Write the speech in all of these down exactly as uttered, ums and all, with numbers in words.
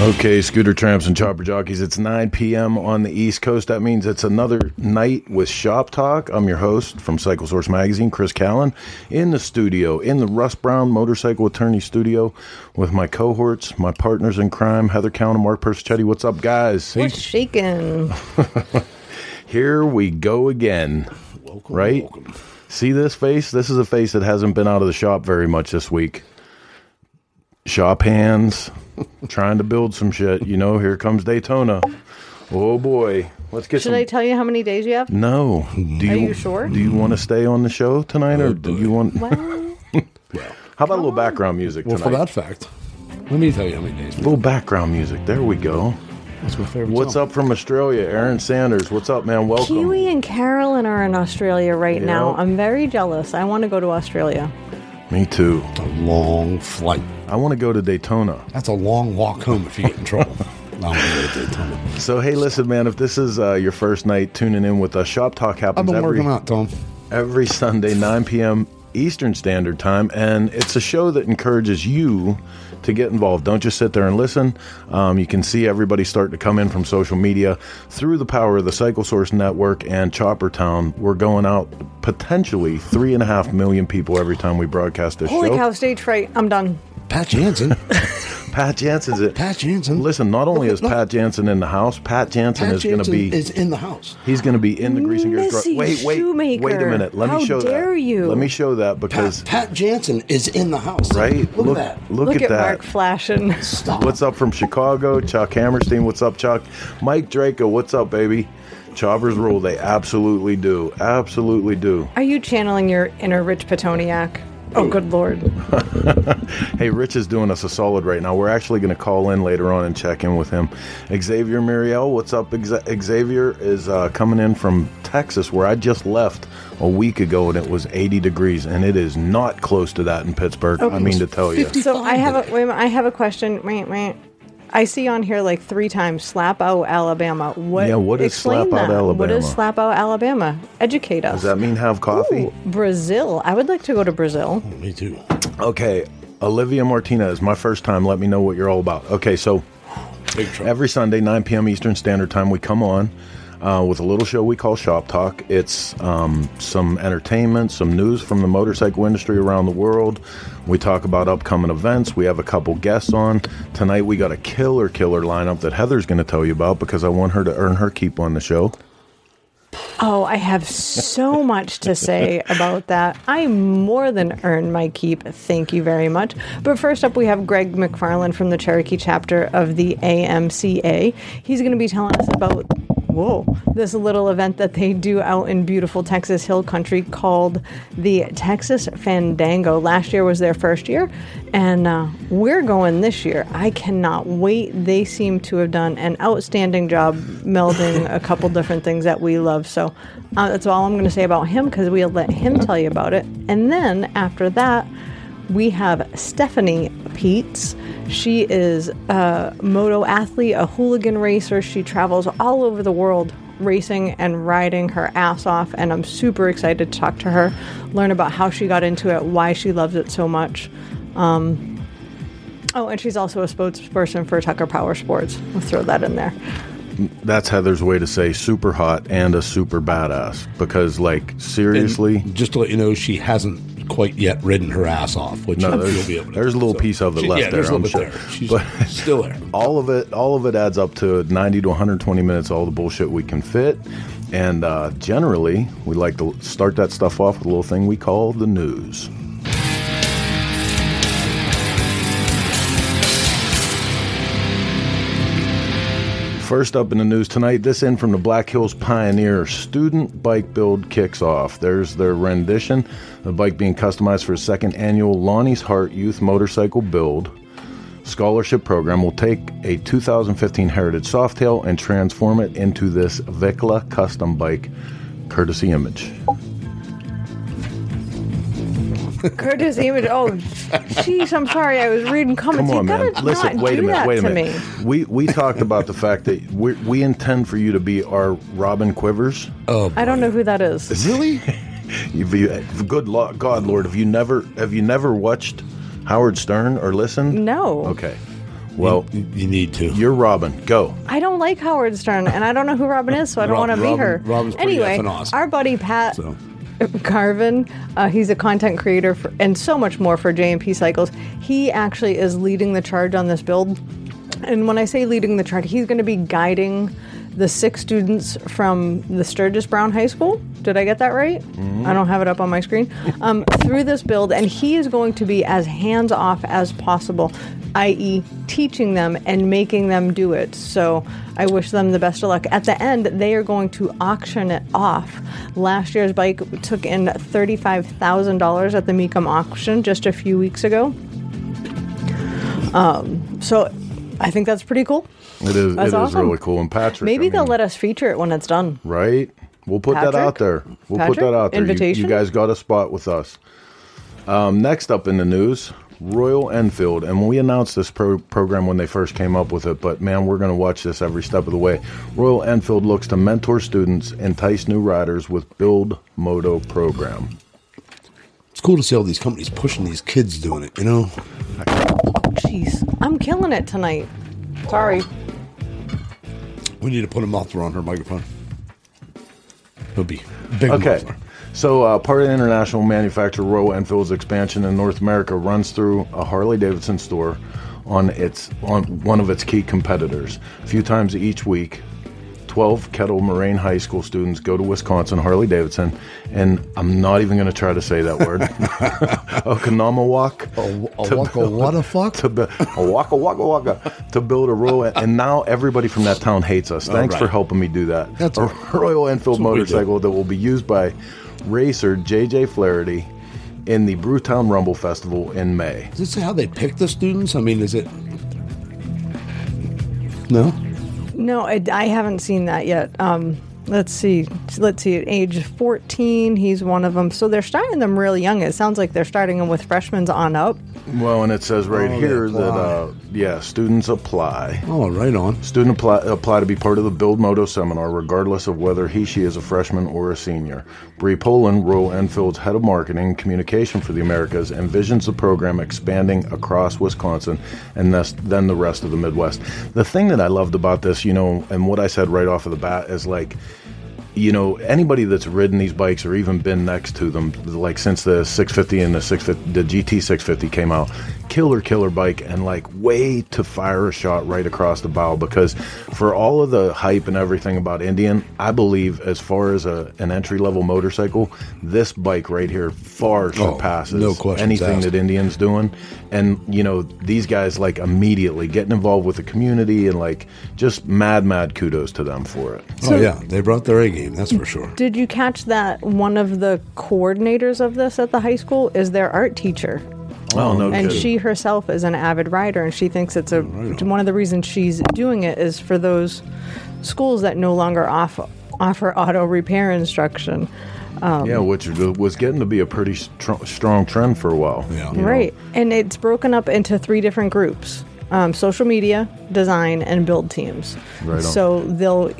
Okay, scooter tramps and chopper jockeys, it's nine p.m. on the East Coast. That means it's another night with Shop Talk. I'm your host from Cycle Source Magazine, Chris Callen, in the studio, in the Russ Brown Motorcycle Attorney studio with my cohorts, my partners in crime, Heather Cowan and Mark Persichetti. What's up, guys? We're shaking. Here we go again. Welcome, right? Welcome. See this face? This is a face that hasn't been out of the shop very much this week. Shop hands, trying to build some shit. You know, here comes Daytona. Oh, boy. Let's get Should some... I tell you how many days you have? No. Do you, Are you sure? Do you want to stay on the show tonight, or do you want... Well, how about a little background music tonight? Well, for that fact, let me tell you how many days. A little background music. There we go. That's my favorite What's song. Up from Australia? Aaron Sanders. What's up, man? Welcome. Kiwi and Carolyn are in Australia right yep. now. I'm very jealous. I want to go to Australia. Me too. It's a long flight. I want to go to Daytona. That's a long walk home if you get in trouble. No, I'm going to go to Daytona. So, hey, listen, man, if this is uh, your first night tuning in with us, Shop Talk happens I've been every, working out, Tom. every Sunday, nine p.m. Eastern Standard Time, and it's a show that encourages you to get involved. Don't just sit there and listen. Um, you can see everybody starting to come in from social media through the power of the Cycle Source Network and Chopper Town. We're going out potentially three and a half million people every time we broadcast this Holy show. Holy cow, stage fright. I'm done. Pat Jansen. Pat Jansen's it. Pat Jansen. Listen, not only is Pat Jansen in the house, Pat Jansen Pat is going to be is in the house. He's going to be in the Grease and Gears. Dr- wait, wait, Shoemaker. wait a minute. Let How me show dare that. You? Let me show that because Pat, Pat Jansen is in the house. Right? Look, look at that. Look, look at, at that. Mark flashing. Stop. What's up from Chicago? Chuck Hammerstein. What's up, Chuck? Mike Draco. What's up, baby? Choppers rule. They absolutely do. Absolutely do. Are you channeling your inner Rich Pettoniak? Oh, good Lord. Hey, Rich is doing us a solid right now. We're actually going to call in later on and check in with him. Xavier Muriel, what's up? Xavier is uh, coming in from Texas, where I just left a week ago, and it was eighty degrees, and it is not close to that in Pittsburgh. Okay. I mean to tell you. So I have a, wait a minute, I have a question. Wait, wait. I see on here like three times, Slap Out Alabama. What, yeah, what is Slap that. Out Alabama? What is Slap Out Alabama? Educate us. Does that mean have coffee? Ooh, Brazil. I would like to go to Brazil. Oh, me too. Okay, Olivia Martinez, my first time. Let me know what you're all about. Okay, so every Sunday, nine p.m. Eastern Standard Time, we come on uh, with a little show we call Shop Talk. It's um, some entertainment, some news from the motorcycle industry around the world. We talk about upcoming events. We have a couple guests on. Tonight we got a killer, killer lineup that Heather's going to tell you about because I want her to earn her keep on the show. Oh, I have so much to say about that. I more than earned my keep. Thank you very much. But first up, we have Greg McFarland from the Cherokee chapter of the A M C A. He's going to be telling us about... Whoa, this little event that they do out in beautiful Texas Hill Country called the Texas Fandango. Last year was their first year, and uh, we're going this year. I cannot wait. They seem to have done an outstanding job melding a couple different things that we love. So uh, that's all I'm going to say about him because we'll let him tell you about it. And then after that, we have Stephanie Pietz. She is a moto athlete, a hooligan racer. She travels all over the world racing and riding her ass off, and I'm super excited to talk to her, learn about how she got into it, why she loves it so much. Um, oh, and she's also a spokesperson for Tucker Power Sports. We'll throw that in there. That's Heather's way to say super hot and a super badass because, like, seriously. And just to let you know, she hasn't quite yet ridden her ass off, which no, you'll be able to there's do. a little so, piece of it she, left yeah, there, there's a little I'm bit sure. there. She's but still there. All of it, all of it adds up to ninety to one hundred twenty minutes, all the bullshit we can fit. And uh, generally, we like to start that stuff off with a little thing we call the news. First up in the news tonight, this in from the Black Hills Pioneer, student bike build kicks off. There's their rendition. The bike being customized for a second annual Lonnie's Heart Youth Motorcycle Build Scholarship Program will take a two thousand fifteen Heritage Softail and transform it into this Vikla custom bike, courtesy image. Curtis Image. Oh, jeez, I'm sorry. I was reading comments. Come on, man. Listen, wait a minute. Wait a minute. We we talked about the fact that we we intend for you to be our Robin Quivers. Oh, I don't know who that is. Really? You've, you, good lo- God, Lord, have you never have you never watched Howard Stern or listened? No. Okay. Well, you, you need to. You're Robin. Go. I don't like Howard Stern, and I don't know who Robin is, so I don't Rob, want to Robin, be her. Robin's pretty anyway, effing awesome. Our buddy Pat so. Carvin, uh, he's a content creator for, and so much more for J and P Cycles. He actually is leading the charge on this build. And when I say leading the charge, he's going to be guiding the six students from the Sturgis Brown High School. Did I get that right? Mm-hmm. I don't have it up on my screen. Um, through this build, and he is going to be as hands-off as possible, that is teaching them and making them do it. So I wish them the best of luck. At the end, they are going to auction it off. Last year's bike took in thirty-five thousand dollars at the Mecum auction just a few weeks ago. Um, so I think that's pretty cool. It is. That's it awesome. Is really cool. And Patrick, maybe I mean, they'll let us feature it when it's done. Right. We'll put Patrick, that out there. We'll Patrick, put that out there. Invitation. You, you guys got a spot with us. Um, next up in the news, Royal Enfield. And we announced this pro- program when they first came up with it, but man, we're going to watch this every step of the way. Royal Enfield looks to mentor students, entice new riders with Build Moto program. It's cool to see all these companies pushing these kids doing it, you know? Jeez, I'm killing it tonight. Sorry. We need to put a muffler on her microphone. It'll be big okay. muffler. So uh, part of the international manufacturer Royal Enfield's expansion in North America runs through a Harley-Davidson store on its on one of its key competitors. A few times each week, twelve Kettle Moraine High School students go to Wisconsin Harley-Davidson, and I'm not even going to try to say that word, Oconomowoc. A waka waka fuck? To be, a waka waka waka. To build a Royal, and now everybody from that town hates us. Thanks right. for helping me do that. That's a right. Royal Enfield motorcycle that will be used by racer J J Flaherty in the Brewtown Rumble Festival in May. Is this how they pick the students? I mean, is it? No? No, I, I haven't seen that yet. Um, let's see. Let's see. At age fourteen, he's one of them. So they're starting them really young. It sounds like they're starting them with freshmen on up. Well, and it says right oh, here that, uh, yeah, students apply. Oh, right on. Student apply, apply to be part of the Build Moto seminar, regardless of whether he, she is a freshman or a senior. Bree Poland, Royal Enfield's head of marketing and communication for the Americas, envisions the program expanding across Wisconsin and this, then the rest of the Midwest. The thing that I loved about this, you know, and what I said right off of the bat is like, you know, anybody that's ridden these bikes or even been next to them, like since the six fifty and the six fifty, the G T six fifty came out, killer, killer bike, and like way to fire a shot right across the bow. Because for all of the hype and everything about Indian, I believe as far as a, an entry level motorcycle, this bike right here far surpasses oh, no anything asked. That Indian's doing. And you know, these guys like immediately getting involved with the community and like just mad, mad kudos to them for it. Oh so, yeah, they brought their A game. That's for sure. Did you catch that one of the coordinators of this at the high school is their art teacher? Oh, no and kidding. She herself is an avid rider, and she thinks it's a right on. One of the reasons she's doing it is for those schools that no longer offer, offer auto repair instruction. Um, yeah, which was getting to be a pretty str- strong trend for a while. Yeah. Right. Know. And it's broken up into three different groups, um, social media, design, and build teams. Right on. So they'll...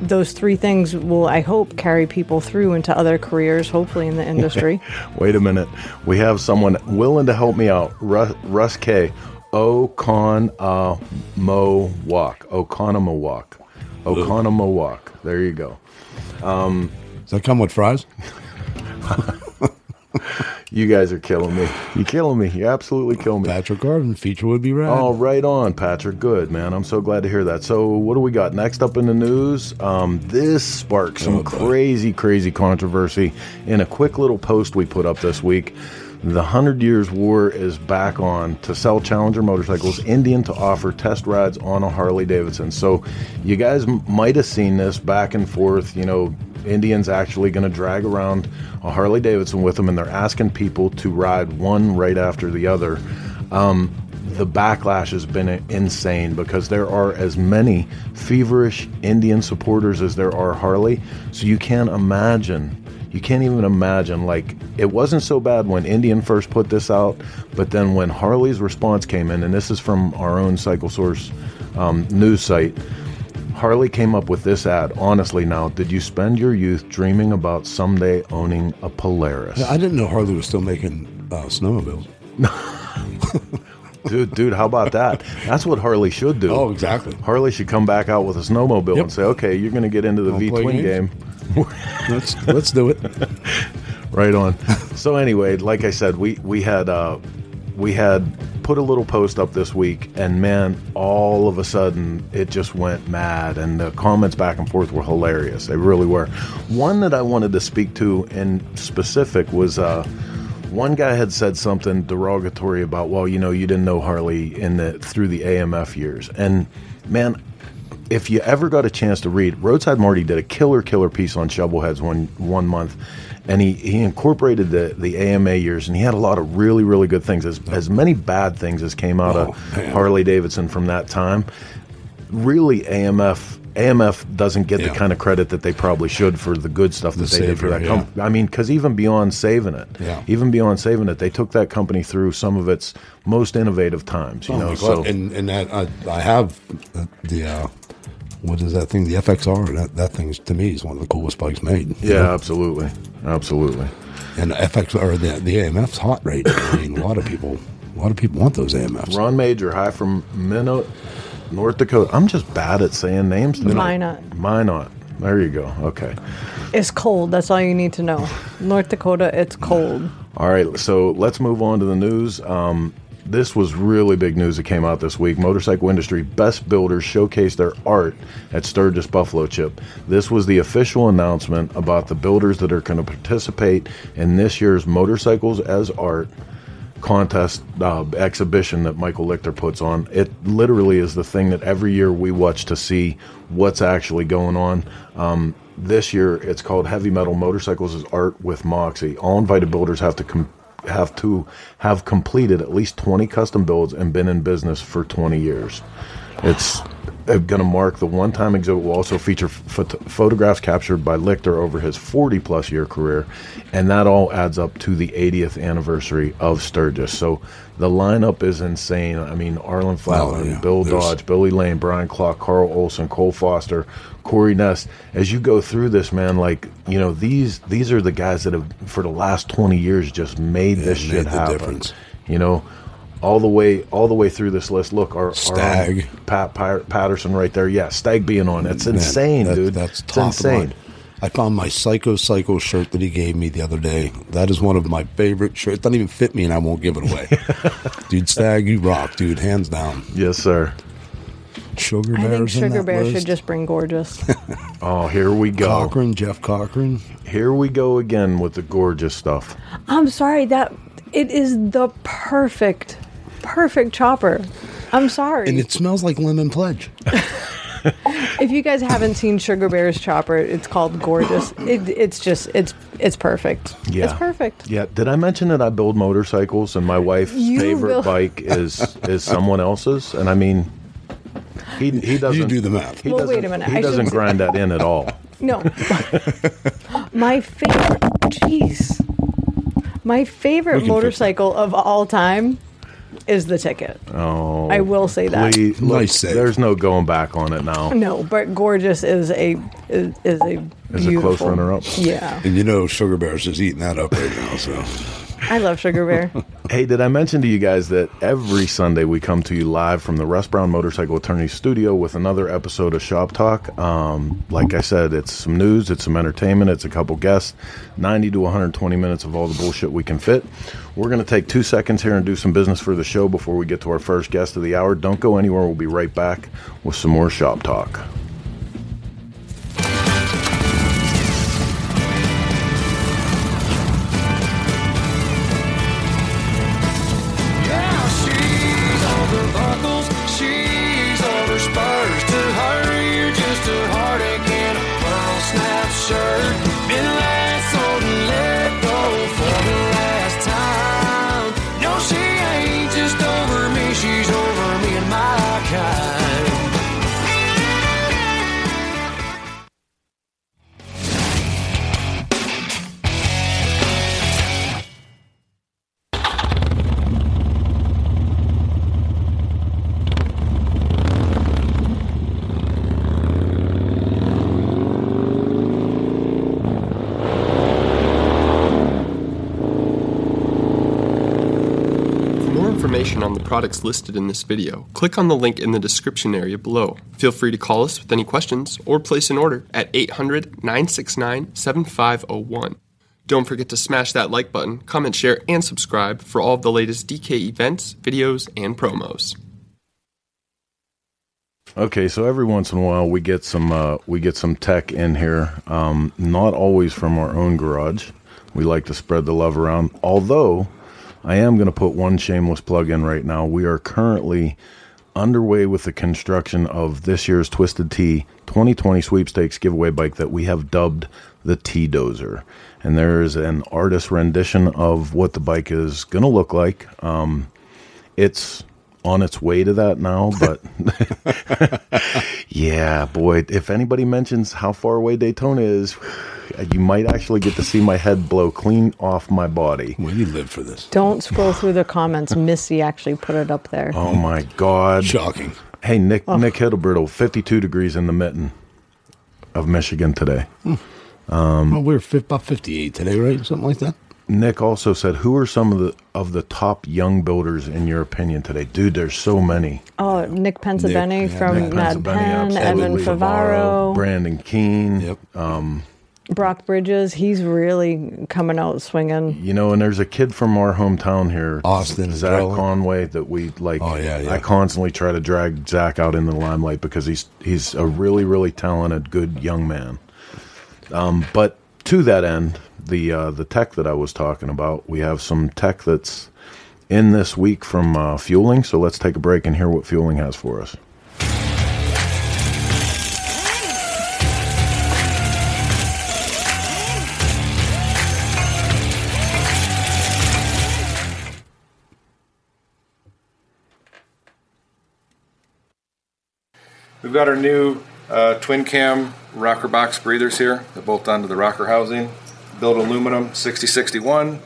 Those three things will, I hope, carry people through into other careers, hopefully in the industry. Wait, wait a minute. We have someone willing to help me out. Russ, Russ K. Oconomowoc. Oconomowoc. Oconomowoc. There you go. Um, Does that come with fries? You guys are killing me. You're killing me. You absolutely kill me. Patrick Garvin, feature would be right. Oh, right on, Patrick. Good, man. I'm so glad to hear that. So what do we got next up in the news? Um, this sparked some oh, crazy, crazy controversy in a quick little post we put up this week. The Hundred Years War is back on to sell Challenger motorcycles, Indian to offer test rides on a Harley-Davidson. So you guys m- might have seen this back and forth, you know, Indian's actually going to drag around a Harley-Davidson with them, and they're asking people to ride one right after the other. Um, the backlash has been insane because there are as many feverish Indian supporters as there are Harley. So you can't imagine, you can't even imagine, like, it wasn't so bad when Indian first put this out, but then when Harley's response came in, and this is from our own Cycle Source um, news site, Harley came up with this ad. Honestly, now, did you spend your youth dreaming about someday owning a Polaris? I didn't know Harley was still making uh, snowmobiles. dude, dude, how about that? That's what Harley should do. Oh, exactly. Harley should come back out with a snowmobile yep. and say, okay, you're going to get into the I'll V-twin game. let's let's do it. Right on. So anyway, like I said, we, we had uh, we had put a little post up this week, and man, all of a sudden, it just went mad, and the comments back and forth were hilarious. They really were. One that I wanted to speak to in specific was... Uh, One guy had said something derogatory about, well, you know, you didn't know Harley in the through the A M F years. And, man, if you ever got a chance to read, Roadside Marty did a killer, killer piece on Shovelheads one one month, and he, he incorporated the, the A M A years, and he had a lot of really, really good things, as, as many bad things as came out oh, of man. Harley-Davidson from that time. Really, A M F... A M F doesn't get yeah. the kind of credit that they probably should for the good stuff that the they savior, did for that company. Yeah. I mean, because even beyond saving it, yeah. even beyond saving it, they took that company through some of its most innovative times. You oh know, so and, and that I, I have the uh, what is that thing? The F X R. That that thing to me is one of the coolest bikes made. Yeah, know? absolutely, absolutely. And the F X R, the the A M F's hot right now. I mean, a lot of people, a lot of people want those A M Fs. Ron Major, hi from Minot, North Dakota. I'm just bad at saying names tonight. Minot. Minot. There you go. Okay. It's cold. That's all you need to know. North Dakota, it's cold. All right. So let's move on to the news. Um, this was really big news that came out this week. Motorcycle industry best builders showcased their art at Sturgis Buffalo Chip. This was the official announcement about the builders that are going to participate in this year's Motorcycles as Art contest uh, exhibition that Michael Lichter puts on. It literally is the thing that every year we watch to see what's actually going on. Um, this year it's called Heavy Metal Motorcycles as Art with Moxie. All invited builders have to com- have to have completed at least twenty custom builds and been in business for twenty years. It's going to mark the one-time exhibit. Will also feature photo- photographs captured by Lichter over his forty-plus year career, and that all adds up to the eightieth anniversary of Sturgis. So the lineup is insane. I mean, Arlen Flatland, oh, yeah. Bill There's... Dodge, Billy Lane, Brian Clock, Carl Olson, Cole Foster, Corey Ness. As you go through this, man, like, you know, these these are the guys that have, for the last twenty years, just made yeah, this shit made the happen. Difference. You know? All the way, all the way through this list. Look, our, Stag. our Pat Pir- Patterson right there. Yeah, Stag being on. It's insane, Man, that, dude. That's it's top insane. Line. I found my Psycho Psycho shirt that he gave me the other day. That is one of my favorite shirts. It doesn't even fit me, and I won't give it away. Dude, Stag, you rock, dude. Hands down. Yes, sir. Sugar Bear. I think Sugar Bear list. Should just bring Gorgeous. Oh, here we go. Cochran, Jeff Cochran. Here we go again with the Gorgeous stuff. I'm sorry. that It is the perfect... perfect chopper. I'm sorry. And it smells like lemon pledge. If you guys haven't seen Sugar Bear's chopper, it's called Gorgeous. It, it's just, it's it's perfect. Yeah. It's perfect. Yeah. Did I mention that I build motorcycles and my wife's you favorite build- bike is is someone else's? And I mean, he he doesn't. You do the math. He well, wait a minute. He I doesn't grind that in at all. No. My favorite, jeez. My favorite motorcycle of all time is the ticket. Oh, I will say that. Please, look, there's no going back on it now. No, but Gorgeous is a is, is a is a close runner up. Yeah, and you know Sugar Bear's just eating that up right now. So I love Sugar Bear. Hey, did I mention to you guys that every Sunday we come to you live from the Russ Brown Motorcycle Attorney studio with another episode of Shop Talk. Um, like I said, it's some news, it's some entertainment, it's a couple guests, ninety to one hundred twenty minutes of all the bullshit we can fit. We're going to take two seconds here and do some business for the show before we get to our first guest of the hour. Don't go anywhere. We'll be right back with some more Shop Talk. She's over me, she's over me and my kind. products listed in this video, click on the link in the description area below. Feel free to call us with any questions or place an order at eight hundred, nine six nine, seven five zero one. Don't forget to smash that like button, comment, share, and subscribe for all of the latest D K events, videos, and promos. Okay, so every once in a while we get some uh, we get some tech in here, um, not always from our own garage. We like to spread the love around, although I am going to put one shameless plug in right now. We are currently underway with the construction of this year's Twisted Tea twenty twenty sweepstakes giveaway bike that we have dubbed the T-Dozer. And there is an artist rendition of what the bike is going to look like. Um, it's on its way to that now, but yeah, boy, if anybody mentions how far away Daytona is, you might actually get to see my head blow clean off my body. Well, you live for this. Don't scroll through the comments. Missy actually put it up there. Oh my God. Shocking. Hey, Nick, oh. Nick Hiddlebrittle, fifty-two degrees in the mitten of Michigan today. Hmm. Um, well, we're about fifty-eight today, right? Something like that. Nick also said, who are some of the of the top young builders in your opinion today? Dude, there's so many. Oh, Nick Pensabene Nick, from yeah, Nick Mad Penn, Evan Favaro, Brandon Keene, yep. um, Brock Bridges. He's really coming out swinging. You know, and there's a kid from our hometown here, Austin, Zach Drilling. Conway, that we like. Oh, yeah, yeah. I constantly try to drag Zach out into the limelight because he's he's a really, really talented, good young man. Um, but to that end, the uh, the tech that I was talking about, we have some tech that's in this week from uh, Fueling. So let's take a break and hear what Fueling has for us. We've got our new uh, twin cam rocker box breathers here that bolt onto the rocker housing. Built aluminum sixty sixty-one.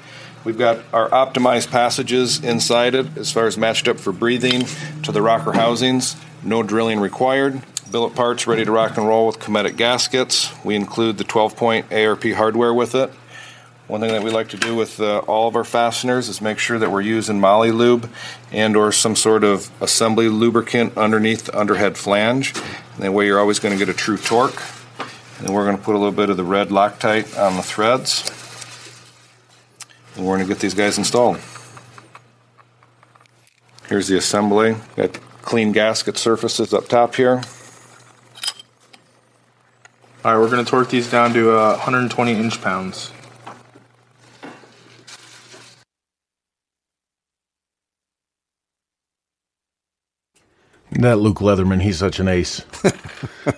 We've got our optimized passages inside it as far as matched up for breathing to the rocker housings. No drilling required. Billet parts ready to rock and roll with Cometic gaskets. We include the twelve point A R P hardware with it. One thing that we like to do with uh, all of our fasteners is make sure that we're using moly lube and or some sort of assembly lubricant underneath the underhead flange. And that way you're always going to get a true torque. And we're going to put a little bit of the red Loctite on the threads. And we're going to get these guys installed. Here's the assembly. Got clean gasket surfaces up top here. All right, we're going to torque these down to uh, one hundred twenty inch-pounds. That Luke Leatherman, he's such an ace.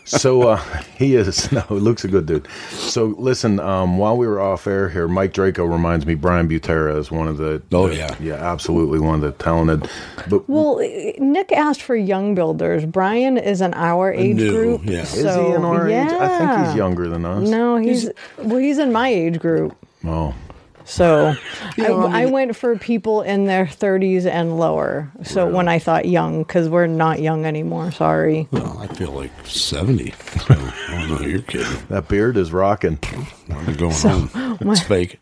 so uh, he is. No, Luke's a good dude. So listen, um, while we were off air here, Mike Draco reminds me Brian Butera is one of the. Oh the, yeah, yeah, absolutely one of the talented. But well, Nick asked for young builders. Brian is in our age new, group. Yeah. So, is he in our yeah. age? I think he's younger than us. No, he's, he's well, he's in my age group. Oh. So you know, I, I, mean, I went for people in their thirties and lower. So really? When I thought young, because we're not young anymore. Sorry. Well, I feel like seventy. So, oh, no, you're kidding. That beard is rocking. What is going so, on? It's fake.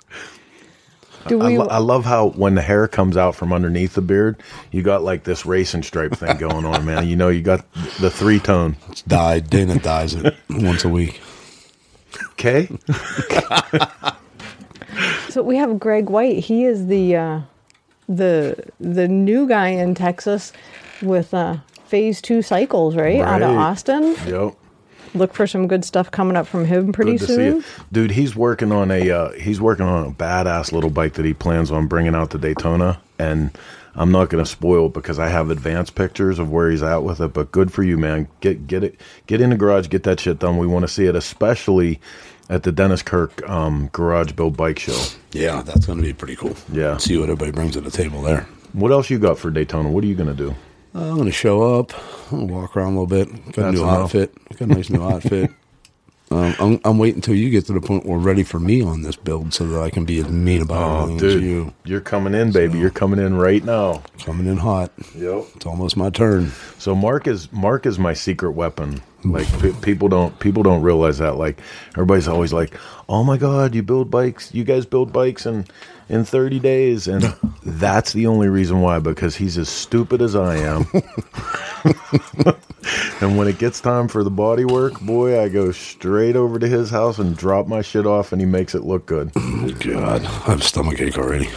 Do we, I, I love how when the hair comes out from underneath the beard, you got like this racing stripe thing going on, man. You know, you got the three-tone. It's dyed. Dana dyes it once a week. Okay. So we have Greg White. He is the uh, the the new guy in Texas with uh, Phase Two Cycles, right? right? Out of Austin. Yep. Look for some good stuff coming up from him pretty good soon, to see it. Dude. He's working on a uh, he's working on a badass little bike that he plans on bringing out to Daytona, and I'm not going to spoil it because I have advanced pictures of where he's at with it. But good for you, man. Get get it. Get in the garage. Get that shit done. We want to see it, especially at the Dennis Kirk um, Garage Build Bike Show. Yeah, that's going to be pretty cool. Yeah. See what everybody brings to the table there. What else you got for Daytona? What are you going to do? Uh, I'm going to show up. I'm going to walk around a little bit. Got that's a new enough. outfit. Got a nice new outfit. Um, I'm, I'm waiting until you get to the point where we're ready for me on this build so that I can be as mean about oh, it dude, as you. You're coming in, baby. So, you're coming in right now. Coming in hot. Yep. It's almost my turn. So Mark is Mark is my secret weapon. Like pe- people don't people don't realize that. Like everybody's always like, "Oh my God, you build bikes. You guys build bikes in in thirty days," and that's the only reason why, because he's as stupid as I am. And when it gets time for the body work, boy, I go straight over to his house and drop my shit off, and he makes it look good. Oh, God, I have stomachache already.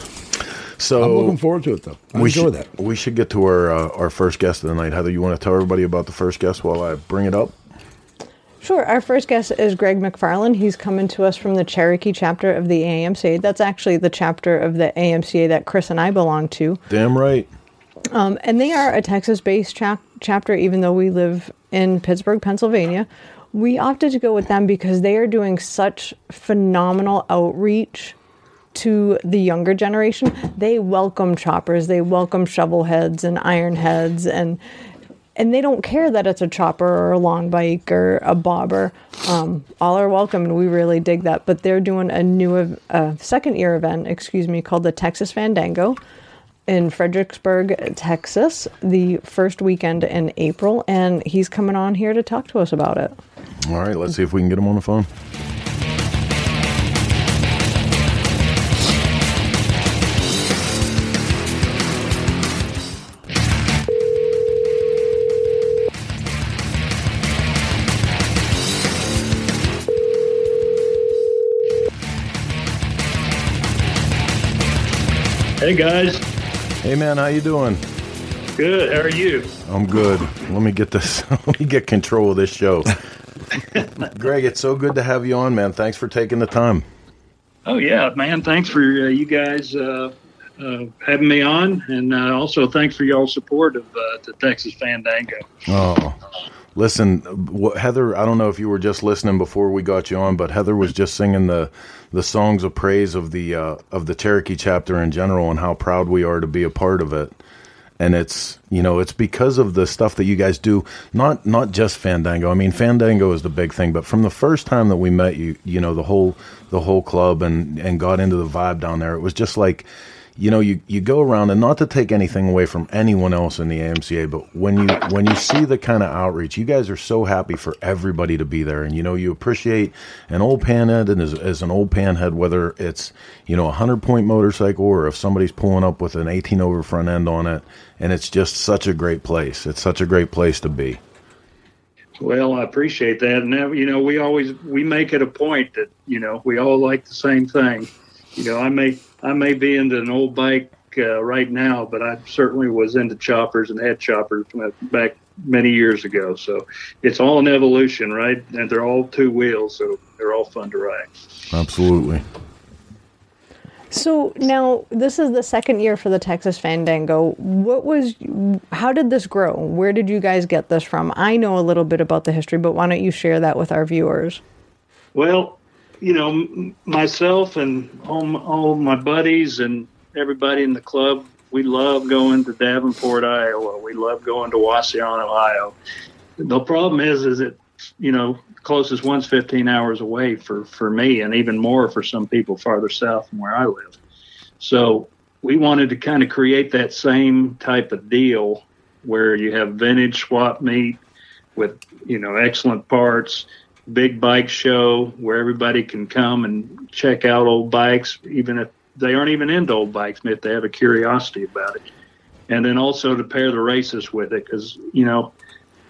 So I'm looking forward to it, though. I enjoy should, that. We should get to our uh, our first guest of the night. Heather, you want to tell everybody about the first guest while I bring it up? Sure. Our first guest is Greg McFarland. He's coming to us from the Cherokee chapter of the A M C A. That's actually the chapter of the A M C A that Chris and I belong to. Damn right. Um, and they are a Texas-based chap- chapter, even though we live in Pittsburgh, Pennsylvania. We opted to go with them because they are doing such phenomenal outreach to the younger generation. They welcome choppers. They welcome shovel heads and iron heads, and and they don't care that it's a chopper or a long bike or a bobber. Um, all are welcome, and we really dig that. But they're doing a new uh, second year event, excuse me, called the Texas Fandango in Fredericksburg, Texas, the first weekend in April. And he's coming on here to talk to us about it. All right, let's see if we can get him on the phone. Hey guys. Hey man, how you doing? Good. How are you? I'm good. Let me get this. Let me get control of this show. Greg, it's so good to have you on, man. Thanks for taking the time. Oh yeah, man. Thanks for uh, you guys uh, uh, having me on, and uh, also thanks for y'all's support of uh, the Texas Fandango. Oh, listen, what, Heather. I don't know if you were just listening before we got you on, but Heather was just singing the. the songs of praise of the uh, of the Cherokee chapter in general, and how proud we are to be a part of it. And it's, you know, it's because of the stuff that you guys do, not not just Fandango. I mean, Fandango is the big thing, but from the first time that we met you, you know, the whole the whole club and, and got into the vibe down there, it was just like, you know, you, you go around, and not to take anything away from anyone else in the A M C A, but when you when you see the kind of outreach, you guys are so happy for everybody to be there. And, you know, you appreciate an old panhead, and as, as an old panhead, whether it's, you know, a hundred-point motorcycle or if somebody's pulling up with an eighteen over front end on it. And it's just such a great place. It's such a great place to be. Well, I appreciate that. And, that, you know, we always we make it a point that, you know, we all like the same thing. You know, I may I may be into an old bike uh, right now, but I certainly was into choppers and head choppers back many years ago. So it's all an evolution, right? And they're all two wheels, so they're all fun to ride. Absolutely. So now this is the second year for the Texas Fandango. What was, how did this grow? Where did you guys get this from? I know a little bit about the history, but why don't you share that with our viewers? Well, you know, myself and all my, all my buddies and everybody in the club, we love going to Davenport, Iowa. We love going to Wassiana, Ohio. The problem is, is it, you know, closest one's fifteen hours away for, for me, and even more for some people farther south from where I live. So we wanted to kind of create that same type of deal where you have vintage swap meet with, you know, excellent parts, big bike show where everybody can come and check out old bikes, even if they aren't even into old bikes, if they have a curiosity about it. And then also to pair the races with it, because, you know,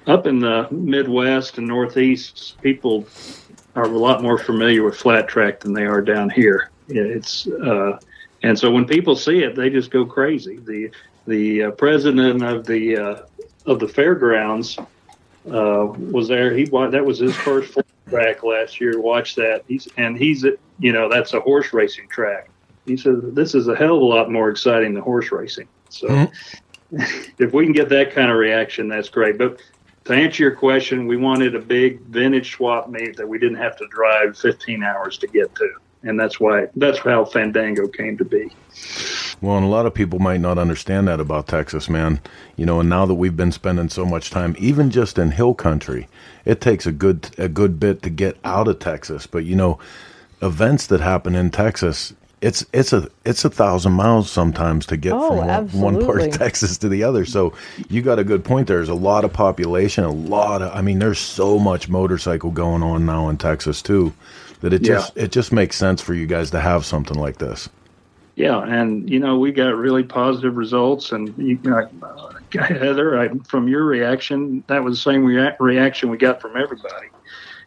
up in the Midwest and Northeast, people are a lot more familiar with flat track than they are down here. It's uh, and so when people see it, they just go crazy. The the uh, president of the uh, of the fairgrounds uh, was there. He that was his first flat track last year. Watch that. He's and he's you know that's a horse racing track. He says this is a hell of a lot more exciting than horse racing. So mm-hmm. If we can get that kind of reaction, that's great. But to answer your question, we wanted a big vintage swap meet that we didn't have to drive fifteen hours to get to, and that's why that's how Fandango came to be. Well, and a lot of people might not understand that about Texas, man. You know, and now that we've been spending so much time, even just in hill country, it takes a good a good bit to get out of Texas. But, you know, events that happen in Texas, it's it's a it's a thousand miles sometimes to get oh, from one, one part of Texas to the other. So you got a good point. There's a lot of population, a lot of, I mean, there's so much motorcycle going on now in Texas, too, that it yeah. just it just makes sense for you guys to have something like this. Yeah, and, you know, we got really positive results. And, you know, Heather, I, from your reaction, that was the same rea- reaction we got from everybody.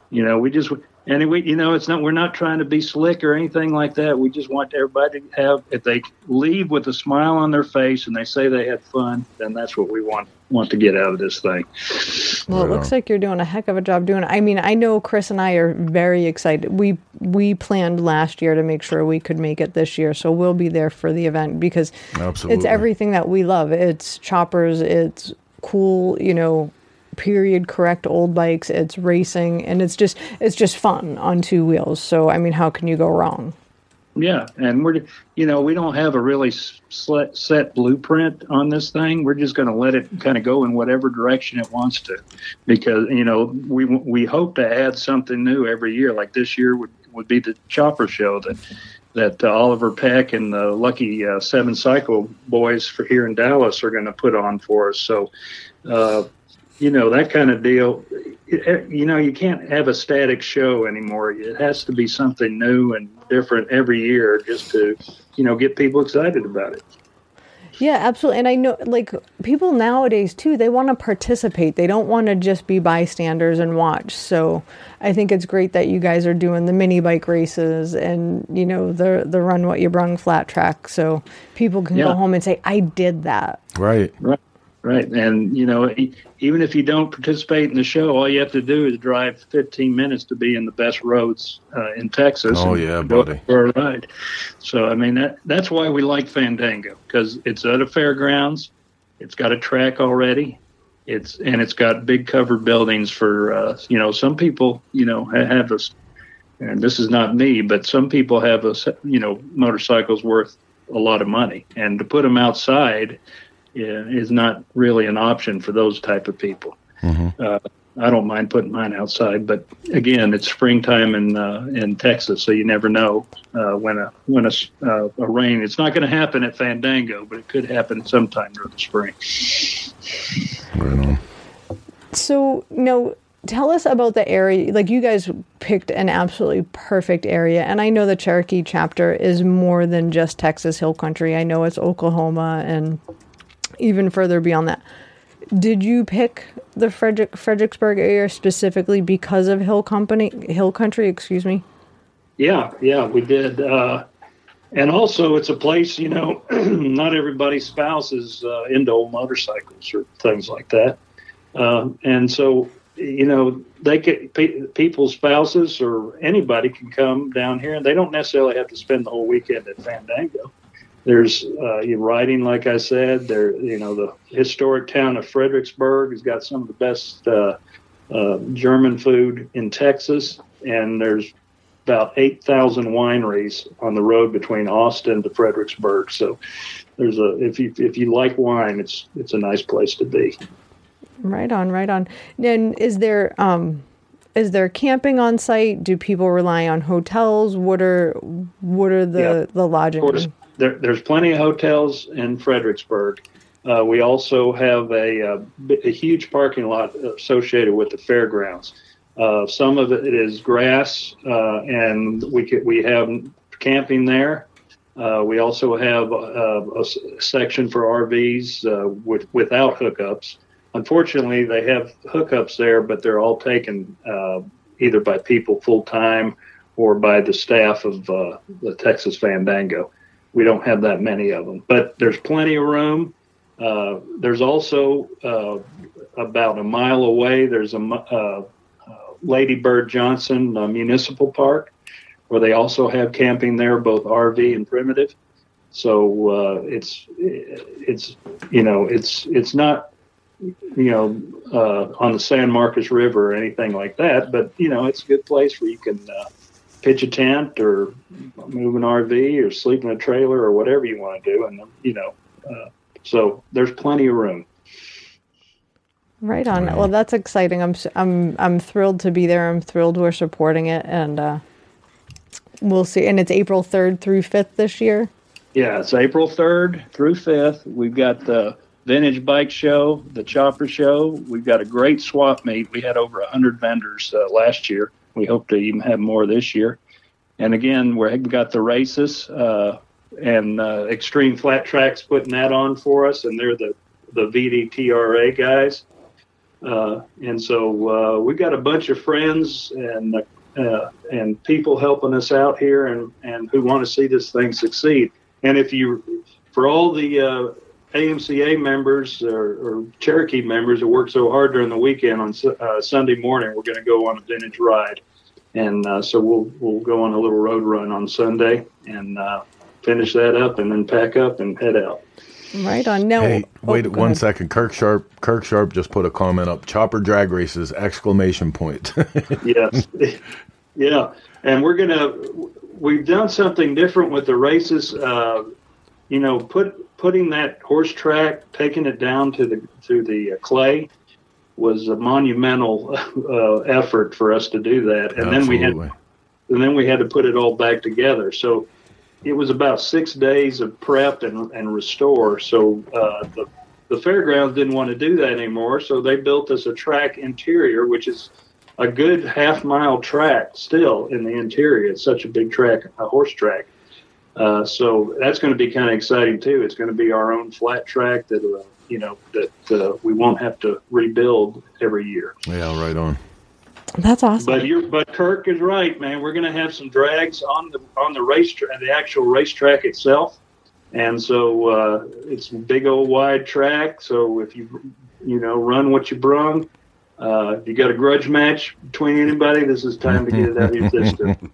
You know, we just, and we, you know, it's not, we're not trying to be slick or anything like that. We just want everybody to have, if they leave with a smile on their face and they say they had fun, then that's what we want, want to get out of this thing. Well, it looks like you're doing a heck of a job doing it. I mean, I know Chris and I are very excited. We we planned last year to make sure we could make it this year, so we'll be there for the event because Absolutely. It's everything that we love. It's choppers, it's cool, you know, period correct old bikes, it's racing, and it's just it's just fun on two wheels. So, I mean, how can you go wrong? Yeah, and we're, you know, we don't have a really set blueprint on this thing. We're just going to let it kind of go in whatever direction it wants to, because, you know, we we hope to add something new every year. Like this year would, would be the chopper show that that uh, Oliver Peck and the lucky uh, Seven Cycle boys for here in Dallas are going to put on for us. So, uh, you know, that kind of deal. You know, you can't have a static show anymore. It has to be something new and different every year just to, you know, get people excited about it. Yeah, absolutely. And I know, like, people nowadays, too, they want to participate. They don't want to just be bystanders and watch. So I think it's great that you guys are doing the mini bike races and, you know, the the Run What You Brung flat track. So people can yeah. go home and say, I did that. Right. Right. Right. And, you know, even if you don't participate in the show, all you have to do is drive fifteen minutes to be in the best roads uh, in Texas. Oh, yeah, buddy. For a ride. So, I mean, that that's why we like Fandango, because it's at a fairgrounds. It's got a track already. It's and it's got big covered buildings for, uh, you know, some people, you know, have a, and this is not me, but some people have, a, you know, motorcycles worth a lot of money. And to put them outside Yeah, is not really an option for those type of people. Mm-hmm. Uh, I don't mind putting mine outside, but again, it's springtime in uh, in Texas, so you never know uh, when a when a, uh, a rain. It's not going to happen at Fandango, but it could happen sometime during the spring. Right on. So, you know, tell us about the area. Like, you guys picked an absolutely perfect area, and I know the Cherokee chapter is more than just Texas hill country. I know it's Oklahoma and even further beyond that. Did you pick the Frederick, Fredericksburg area specifically because of Hill Company, Hill Country? Excuse me. Yeah, yeah, we did. Uh, and also, it's a place, you know, not everybody's spouse is uh, into old motorcycles or things like that. Uh, and so, you know, they could pe- people's spouses or anybody can come down here, and they don't necessarily have to spend the whole weekend at Fandango. There's uh, you know, riding, like I said. There, you know, the historic town of Fredericksburg has got some of the best uh, uh, German food in Texas, and there's about eight thousand wineries on the road between Austin to Fredericksburg. So, there's a if you if you like wine, it's it's a nice place to be. Right on, right on. And is there um, is there camping on site? Do people rely on hotels? What are what are the yeah, the lodging? There, there's plenty of hotels in Fredericksburg. Uh, we also have a, a, a huge parking lot associated with the fairgrounds. Uh, some of it is grass, uh, and we could, we have camping there. Uh, we also have a, a section for R Vs uh, with, without hookups. Unfortunately, they have hookups there, but they're all taken uh, either by people full time or by the staff of uh, the Texas Fandango. We don't have that many of them, but there's plenty of room. Uh, there's also uh, about a mile away, there's a uh, uh, Lady Bird Johnson uh, Municipal Park, where they also have camping there, both R V and primitive. So uh, it's it's you know it's it's not you know uh, on the San Marcos River or anything like that, but you know it's a good place where you can uh, pitch a tent or move an R V or sleep in a trailer or whatever you want to do. And, you know, uh, so there's plenty of room. Right on. Well, that's exciting. I'm, I'm, I'm thrilled to be there. I'm thrilled we're supporting it, and uh, we'll see. And it's April third through fifth this year. Yeah, it's April third through fifth. We've got the Vintage Bike Show, the Chopper Show. We've got a great swap meet. We had over one hundred vendors uh, last year. We hope to even have more this year. And again, we've got the races uh, and uh, Extreme Flat Track's putting that on for us, and they're the, the V D T R A guys. Uh, and so uh, we've got a bunch of friends and uh, and people helping us out here and, and who want to see this thing succeed. And if you, for all the uh, A M C A members or, or Cherokee members that work so hard during the weekend, on uh, Sunday morning, we're going to go on a vintage ride. And uh, so we'll we'll go on a little road run on Sunday and uh, finish that up and then pack up and head out. Right on. Now, hey, oh, wait one ahead. second. Kirk Sharp Kirk Sharp just put a comment up. Chopper drag races, exclamation point. Yes. Yeah. And we're going to... We've done something different with the races, uh, you know, put, putting that horse track, taking it down to the to the uh, clay was a monumental uh, effort for us to do that. And Absolutely. then we had and then we had to put it all back together. So it was about six days of prep and, and restore. So uh, the, the fairgrounds didn't want to do that anymore. So they built us a track interior, which is a good half mile track still in the interior. It's such a big track, a horse track. Uh, so that's going to be kind of exciting too. It's going to be our own flat track that, uh, you know, that uh, we won't have to rebuild every year. Yeah. Right on. That's awesome. But you're, but Kirk is right, man. We're going to have some drags on the, on the racetrack, the actual racetrack itself. And so uh, it's a big old wide track. So if you, you know, run what you brung, Uh, if you got a grudge match between anybody, this is time to get it out of your system.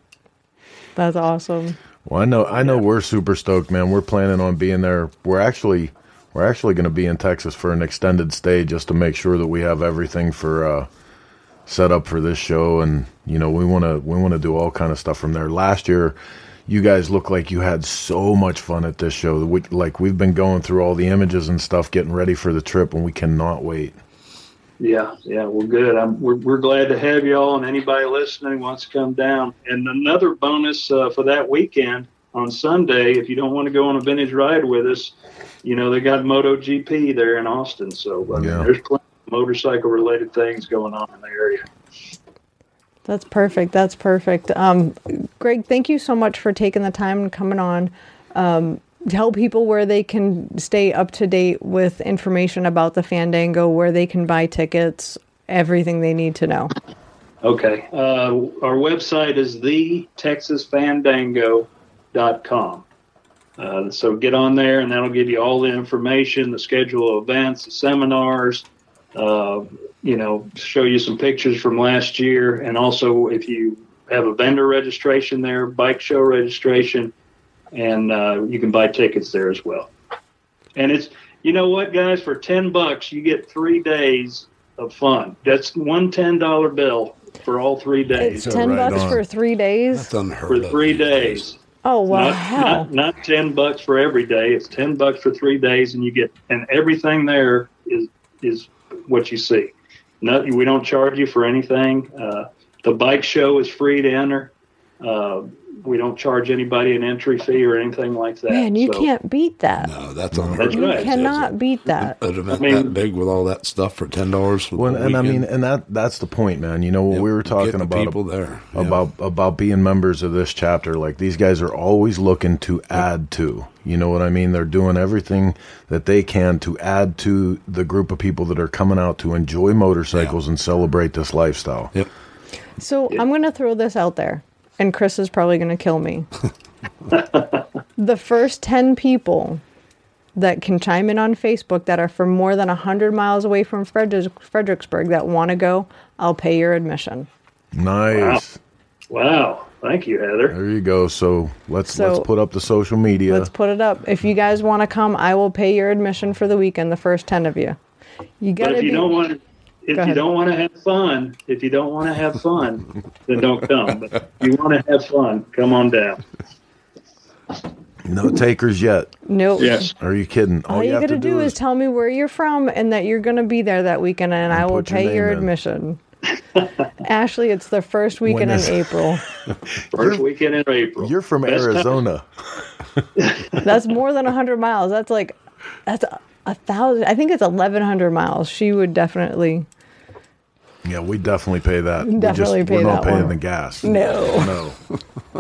That's awesome. Well, I know, I know, yeah. We're super stoked, man. We're planning on being there. We're actually, we're actually going to be in Texas for an extended stay just to make sure that we have everything for uh, set up for this show, and you know, we want to, we want to do all kind of stuff from there. Last year, you guys look like you had so much fun at this show. We, like we've been going through all the images and stuff, getting ready for the trip, and we cannot wait. Yeah, yeah, well, good. I'm, we're we're glad to have y'all, and anybody listening wants to come down. And another bonus uh, for that weekend on Sunday, if you don't want to go on a vintage ride with us, you know they got MotoGP there in Austin, so uh, yeah. There's plenty of motorcycle-related things going on in the area. That's perfect. That's perfect. Um, Greg, thank you so much for taking the time and coming on. Um, Tell people where they can stay up to date with information about the Fandango, where they can buy tickets, everything they need to know. Okay. Uh, our website is the texas fandango dot com. Uh, so get on there, and that'll give you all the information, the schedule of events, the seminars, uh, you know, show you some pictures from last year. And also, if you have a vendor registration there, bike show registration, and uh, you can buy tickets there as well. And it's, you know what, guys, for ten bucks, you get three days of fun. That's one ten dollar bill for all three days. It's ten right bucks on. For three days? That's unheard of. For three days. days. Oh, wow. Not, not, not ten bucks for every day. It's ten bucks for three days, and you get, and everything there is is what you see. Nothing, we don't charge you for anything. Uh, the bike show is free to enter. Uh, we don't charge anybody an entry fee or anything like that. Man, you so, can't beat that. No, that's unheard of. You right. cannot it, beat that. An event I mean, that big with all that stuff for ten dollars. Well, and I mean, and that that's the point, man. You know what yep, we were talking about people there yeah. about about being members of this chapter. Like these guys are always looking to add to. You know what I mean? They're doing everything that they can to add to the group of people that are coming out to enjoy motorcycles yeah. and celebrate this lifestyle. Yep. So yep. I'm going to throw this out there. And Chris is probably going to kill me. The first ten people that can chime in on Facebook that are from more than one hundred miles away from Frederick- Fredericksburg that want to go, I'll pay your admission. Nice. Wow. wow. Thank you, Heather. There you go. So let's so, let's put up the social media. Let's put it up. If you guys want to come, I will pay your admission for the weekend, the first ten of you. You got to be... Don't want to- If you don't want to have fun, if you don't want to have fun, then don't come. But if you want to have fun, come on down. No takers yet. No. Yes. Are you kidding? All, All you, you got to do is, is tell me where you're from and that you're going to be there that weekend, and, and I will pay your, your admission. Ashley, it's the first weekend is... in April. First weekend in April. You're from Best Arizona. That's more than one hundred miles. That's like, that's a, a thousand. I think it's eleven hundred miles. She would definitely. Yeah, we definitely pay that. Definitely we just, pay we're not that paying one. The gas. No.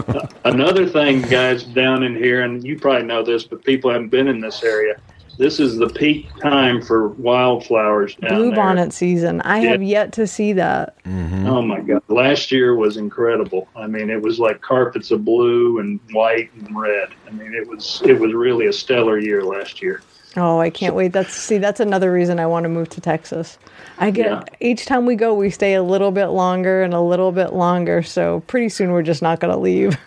No. Another thing, guys, down in here, and you probably know this, but people haven't been in this area. This is the peak time for wildflowers down there. Bluebonnet season. I yeah. have yet to see that. Mm-hmm. Oh, my God. Last year was incredible. I mean, it was like carpets of blue and white and red. I mean, it was it was really a stellar year last year. Oh, I can't wait. That's see, that's another reason I want to move to Texas. I get yeah. each time we go, we stay a little bit longer and a little bit longer. So pretty soon we're just not going to leave.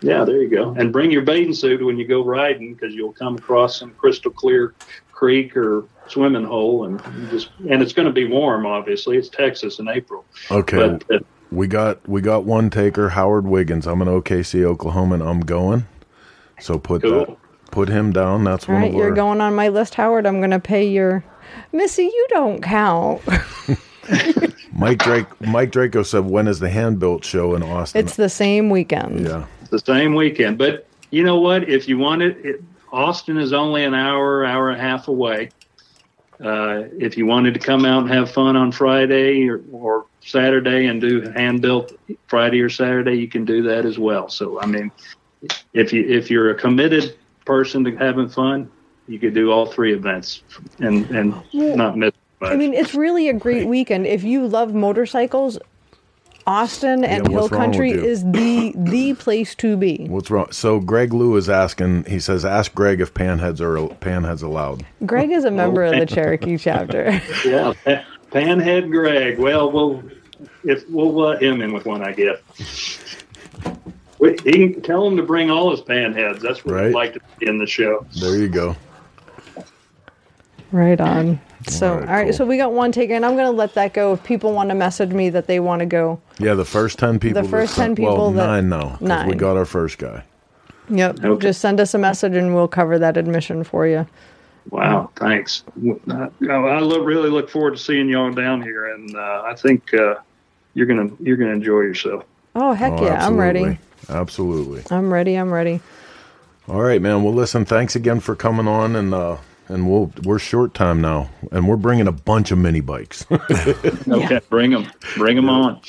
Yeah, there you go. And bring your bathing suit when you go riding, because you'll come across some crystal clear creek or swimming hole, and just and it's going to be warm. Obviously, it's Texas in April. Okay, but, uh, we got we got one taker, Howard Wiggins. I'm an O K C Oklahoman. I'm going. So put cool. that. Put him down. That's all one right, of our... You're going on my list, Howard. I'm going to pay your... Missy, you don't count. Mike Drake. Mike Draco said, when is the hand-built show in Austin? It's the same weekend. Yeah. It's the same weekend. But you know what? If you want it, it Austin is only an hour, hour and a half away. Uh, if you wanted to come out and have fun on Friday or, or Saturday and do hand-built Friday or Saturday, you can do that as well. So, I mean, if you if you're a committed... person to having fun, you could do all three events and and well, not miss much. I mean, it's really a great weekend if you love motorcycles. Austin and yeah, Hill Country is the the place to be. What's wrong? So Greg Lou is asking. He says, "Ask Greg if panheads are panheads allowed." Greg is a member of the Cherokee chapter. Yeah, panhead Greg. Well, we'll if we'll let him in with one, I guess. He can tell him to bring all his panheads. That's what right. We'd like to be in the show. There you go. Right on. So, all right, all right cool. So we got one taker, and I'm going to let that go. If people want to message me that they want to go. Yeah, the first ten people. The first ten people. Well, that, nine now. Nine. We got our first guy. Yep. Okay. Just send us a message, and we'll cover that admission for you. Wow, thanks. I, I look, really look forward to seeing y'all down here, and uh, I think uh, you're gonna you're gonna enjoy yourself. Oh, heck oh, yeah. Absolutely. I'm ready. Absolutely. I'm ready. I'm ready. All right, man. Well, listen, thanks again for coming on. And uh, and we'll, we're short time now. And we're bringing a bunch of mini bikes. Okay, bring them. Bring them yeah. on.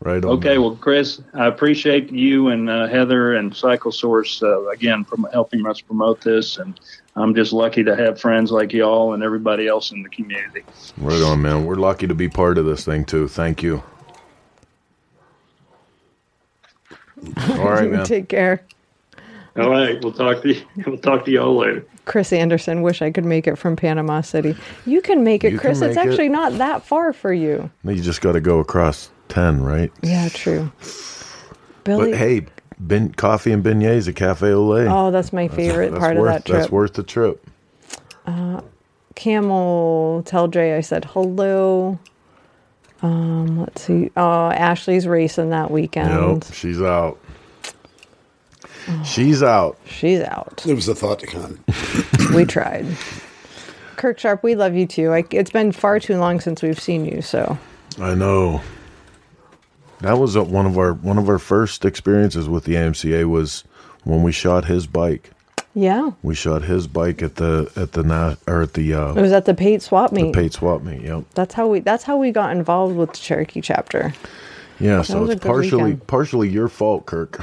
Right on. Okay, man. Well, Chris, I appreciate you and uh, Heather and Cycle Source, uh, again, from helping us promote this. And I'm just lucky to have friends like y'all and everybody else in the community. Right on, man. We're lucky to be part of this thing, too. Thank you. All right, man. Take care. All right, we'll talk to you. We'll talk to you all later. Chris Anderson, wish I could make it from Panama City. You can make it, you Chris. Make it's it. Actually not that far for you. You just got to go across ten, right? Yeah, true. Billy, but hey, ben, coffee and beignets at Cafe Olay. Oh, that's my favorite that's, part that's of worth, that trip. That's worth the trip. Uh, Camel, tell Jay I said hello. Um, let's see. Oh, Ashley's racing that weekend. Nope, she's out. Oh, she's out. She's out. It was a thought to come. We tried. Kirk Sharp, we love you too. I, it's been far too long since we've seen you. So I know that was a, one of our one of our first experiences with the A M C A was when we shot his bike. Yeah, we shot his bike at the at the or at the. Uh, it was at the Pate Swap Meet. The Pate Swap Meet. Yep. That's how we. That's how we got involved with the Cherokee chapter. Yeah, that so it's partially weekend. partially your fault, Kirk.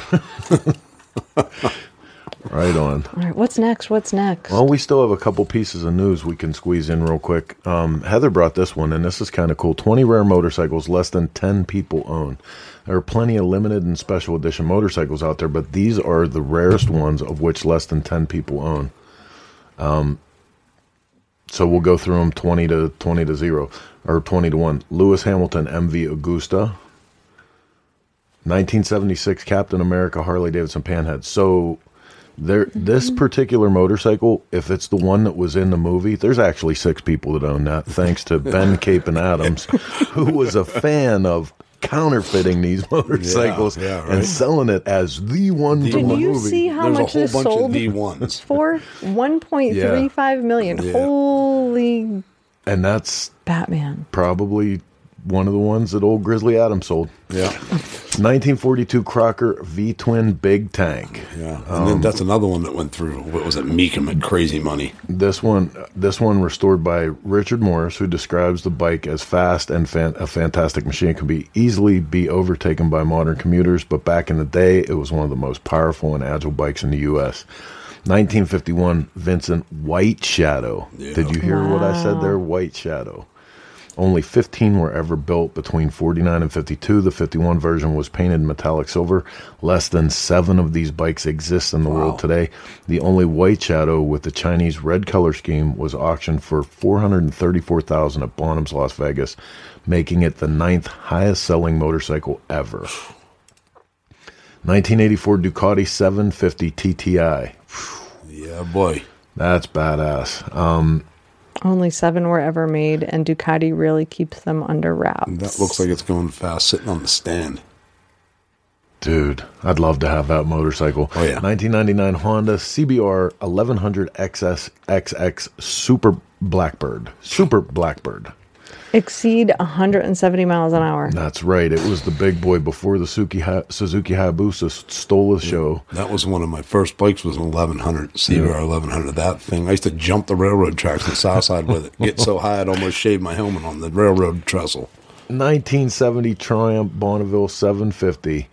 Right on. All right, what's next? What's next? Well, we still have a couple pieces of news we can squeeze in real quick. Um, Heather brought this one, and this is kind of cool. twenty rare motorcycles less than ten people own. There are plenty of limited and special edition motorcycles out there, but these are the rarest ones of which less than ten people own. Um, so we'll go through them twenty to twenty to zero, or twenty to one. Lewis Hamilton M V Augusta. nineteen seventy-six Captain America Harley-Davidson Panhead. So... There, mm-hmm. This particular motorcycle, if it's the one that was in the movie, there's actually six people that own that, thanks to Ben Capen Adams, who was a fan of counterfeiting these motorcycles yeah, yeah, right. and selling it as the one from the movie. Did you see how There's much this sold for? one point three five yeah. million. Yeah. Holy! And that's Batman. Probably one of the ones that old Grizzly Adams sold. Yeah, nineteen forty-two Crocker V-twin big tank. Yeah, and um, then that's another one that went through. What was it, Meekum at crazy money? This one, this one restored by Richard Morris, who describes the bike as fast and fan- a fantastic machine. It could be easily be overtaken by modern commuters, but back in the day, it was one of the most powerful and agile bikes in the U S nineteen fifty-one Vincent White Shadow. Yeah. Did you hear wow. what I said there? White Shadow. Only fifteen were ever built between forty-nine and fifty-two. The fifty-one version was painted metallic silver. Less than seven of these bikes exist in the wow. world today. The only White Shadow with the Chinese red color scheme was auctioned for four hundred thirty-four thousand dollars at Bonhams, Las Vegas, making it the ninth highest selling motorcycle ever. nineteen eighty-four Ducati seven fifty T T I. Yeah, boy. That's badass. Um... Only seven were ever made, and Ducati really keeps them under wraps. That looks like it's going fast, sitting on the stand. Dude, I'd love to have that motorcycle. Oh, yeah. nineteen ninety-nine Honda C B R eleven hundred X S X X Super Blackbird. Super Blackbird. Exceed one hundred seventy miles an hour. That's right. It was the big boy before the Suzuki Hayabusa stole the show. That was one of my first bikes, was an eleven hundred, C B R yeah. eleven hundred. That thing, I used to jump the railroad tracks on the south side with it. Get so high I'd almost shave my helmet on the railroad trestle. nineteen seventy Triumph Bonneville seven fifty.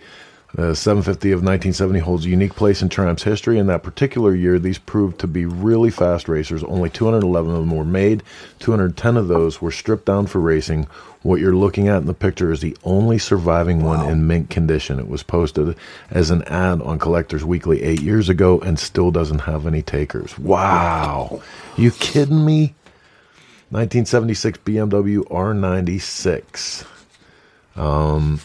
The seven fifty of nineteen seventy holds a unique place in Triumph's history. In that particular year, these proved to be really fast racers. Only two hundred eleven of them were made. two hundred ten of those were stripped down for racing. What you're looking at in the picture is the only surviving one wow. in mint condition. It was posted as an ad on Collectors Weekly eight years ago and still doesn't have any takers. Wow. You kidding me? nineteen seventy-six B M W R ninety-six. Um...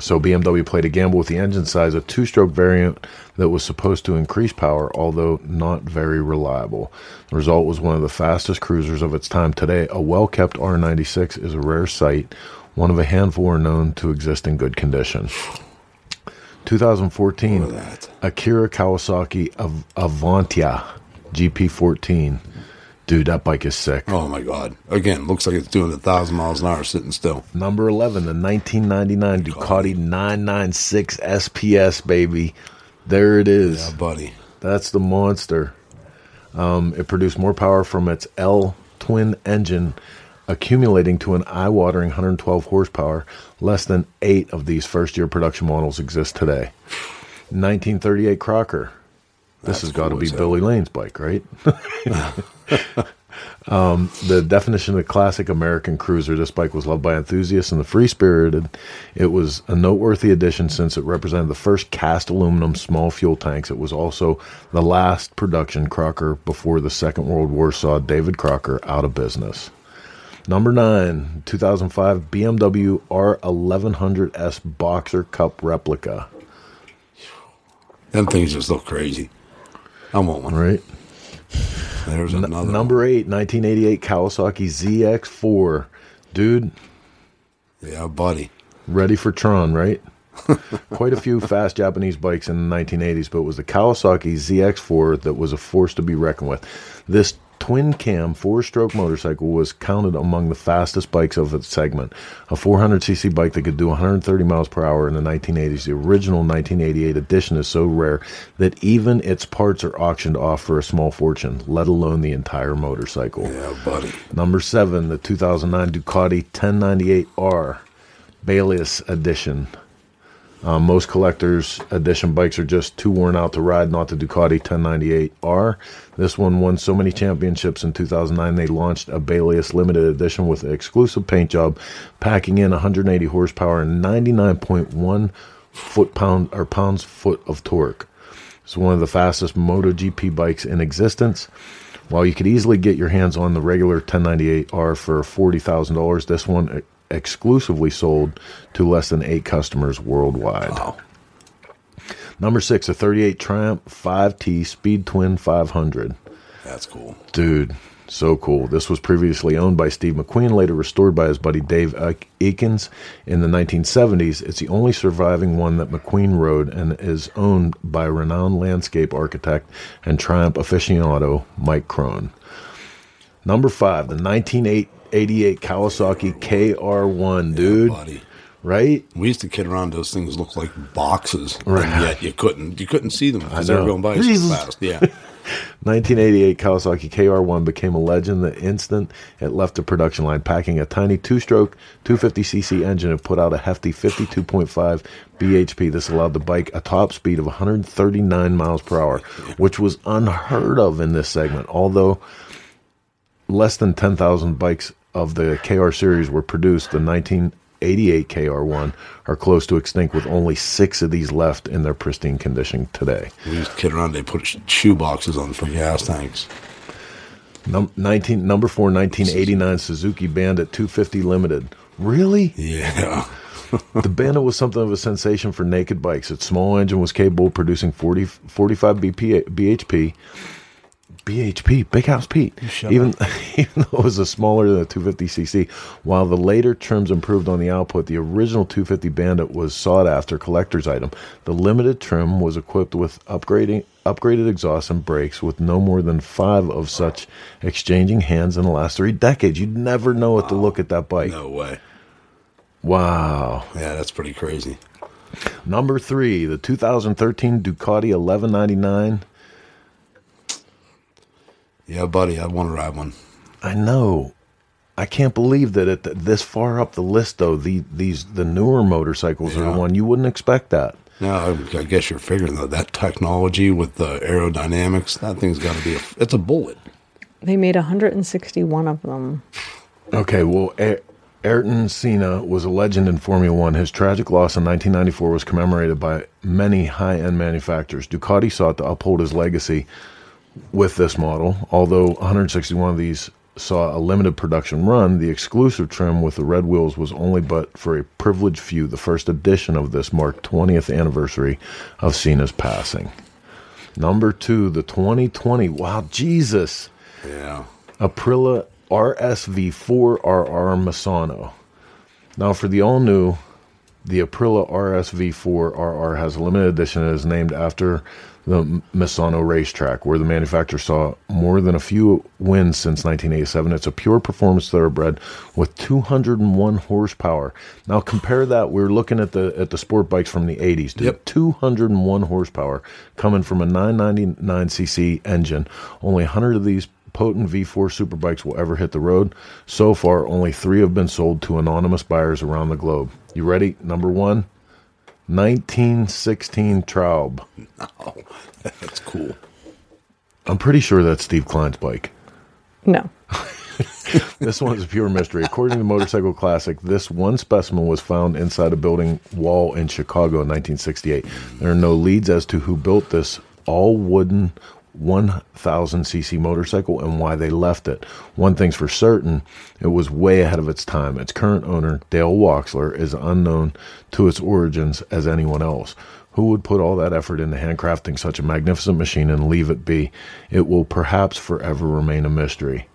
So B M W played a gamble with the engine size, a two-stroke variant that was supposed to increase power, although not very reliable. The result was one of the fastest cruisers of its time today. A well-kept R ninety-six is a rare sight. One of a handful are known to exist in good condition. twenty fourteen, Akira Kawasaki Av- Avantia G P fourteen. Dude, that bike is sick. Oh, my God. Again, looks like it's doing one thousand miles an hour sitting still. Number eleven, the nineteen ninety-nine Ducati nine ninety-six S P S, baby. There it is. Yeah, buddy. That's the monster. Um, it produced more power from its L-twin engine, accumulating to an eye-watering one hundred twelve horsepower. Less than eight of these first-year production models exist today. nineteen thirty-eight Crocker. This That's has got to cool, be Billy Lane's bike, right? um, the definition of the classic American cruiser. This bike was loved by enthusiasts and the free-spirited. It was a noteworthy addition since it represented the first cast aluminum small fuel tanks. It was also the last production Crocker before the Second World War saw David Crocker out of business. Number nine, two thousand five B M W R eleven hundred S Boxer Cup replica. Them things just look crazy. I want one. Right. There's N- another Number eight, nineteen eighty-eight Kawasaki Z X four. Dude. Yeah, buddy. Ready for Tron, right? Quite a few fast Japanese bikes in the nineteen eighties, but it was the Kawasaki Z X four that was a force to be reckoned with. This twin-cam four-stroke motorcycle was counted among the fastest bikes of its segment. A four hundred c c bike that could do one hundred thirty miles per hour in the nineteen eighties. The original nineteen eighty-eight edition is so rare that even its parts are auctioned off for a small fortune, let alone the entire motorcycle. Yeah, buddy. Number seven, the two thousand nine Ducati ten ninety-eight R Bayless edition. Uh, most collectors' edition bikes are just too worn out to ride, not the Ducati ten ninety-eight R. This one won so many championships in two thousand nine, they launched a Bayless limited edition with an exclusive paint job, packing in one hundred eighty horsepower and ninety-nine point one foot-pound or pounds-foot of torque. It's one of the fastest MotoGP bikes in existence. While you could easily get your hands on the regular ten ninety-eight R for forty thousand dollars, this one exclusively sold to less than eight customers worldwide. Wow. Number six, a thirty-eight Triumph five T Speed Twin five hundred. That's cool. Dude, so cool. This was previously owned by Steve McQueen, later restored by his buddy Dave Eakins in the nineteen seventies. It's the only surviving one that McQueen rode and is owned by renowned landscape architect and Triumph aficionado Mike Crone. Number five, the nineteen eighty-eight Kawasaki K R one, dude. Yeah, buddy. Right? We used to kid around. Those things looked like boxes, right? And yet you couldn't you couldn't see them because they were going by so fast. Yeah. nineteen eighty-eight Kawasaki K R one became a legend the instant it left the production line, packing a tiny two-stroke two fifty c c engine and put out a hefty fifty-two point five B H P. This allowed the bike a top speed of one hundred thirty-nine miles per hour, which was unheard of in this segment, although less than ten thousand bikes of the K R series were produced. The nineteen eighty-eight K R one are close to extinct, with only six of these left in their pristine condition today. We used to kid around. They put shoe boxes on for gas tanks. Num- nineteen number four, nineteen eighty-nine Suzuki Bandit two fifty Limited. Really? Yeah. The Bandit was something of a sensation for naked bikes. Its small engine was capable of producing forty, forty-five B P, B H P. B H P, Big House Pete, even, even though it was a smaller than a two fifty c c. While the later trims improved on the output, the original two fifty Bandit was sought after collector's item. The limited trim was equipped with upgrading, upgraded exhaust and brakes, with no more than five of such exchanging hands in the last three decades. You'd never know what wow. to look at that bike. No way. Wow. Yeah, that's pretty crazy. Number three, the two thousand thirteen Ducati eleven ninety-nine. Yeah, buddy, I want to ride one. I know. I can't believe that at the, this far up the list, though, the these the newer motorcycles yeah. are the one you wouldn't expect that. No, I, I guess you're figuring that that technology with the aerodynamics, that thing's got to be a, it's a bullet. They made one hundred sixty-one of them. Okay, well, a- Ayrton Senna was a legend in Formula One. His tragic loss in nineteen ninety-four was commemorated by many high-end manufacturers. Ducati sought to uphold his legacy with this model, although one hundred sixty-one of these saw a limited production run. The exclusive trim with the red wheels was only but for a privileged few. The first edition of this marked twentieth anniversary of Cena's passing. Number two, the twenty twenty. Wow, Jesus. Yeah. Aprilia R S V four R R Misano. Now for the all-new, the Aprilia R S V four R R has a limited edition that is named after the Misano racetrack, where the manufacturer saw more than a few wins since nineteen eighty-seven. It's a pure performance thoroughbred with two hundred one horsepower. Now compare that. We're looking at the at the sport bikes from the eighties. Dude. Yep. two hundred one horsepower coming from a nine ninety-nine c c engine. Only one hundred of these potent V four superbikes will ever hit the road. So far, only three have been sold to anonymous buyers around the globe. You ready? Number one. nineteen sixteen Traub. No, that's cool. I'm pretty sure that's Steve Klein's bike. No. This one's a pure mystery. According to Motorcycle Classic, this one specimen was found inside a building wall in Chicago in nineteen sixty-eight. There are no leads as to who built this all-wooden one thousand c c motorcycle and why they left it. One thing's for certain, it was way ahead of its time. Its current owner, Dale Waxler, is unknown to its origins as anyone else. Who would put all that effort into handcrafting such a magnificent machine and leave it be? It will perhaps forever remain a mystery.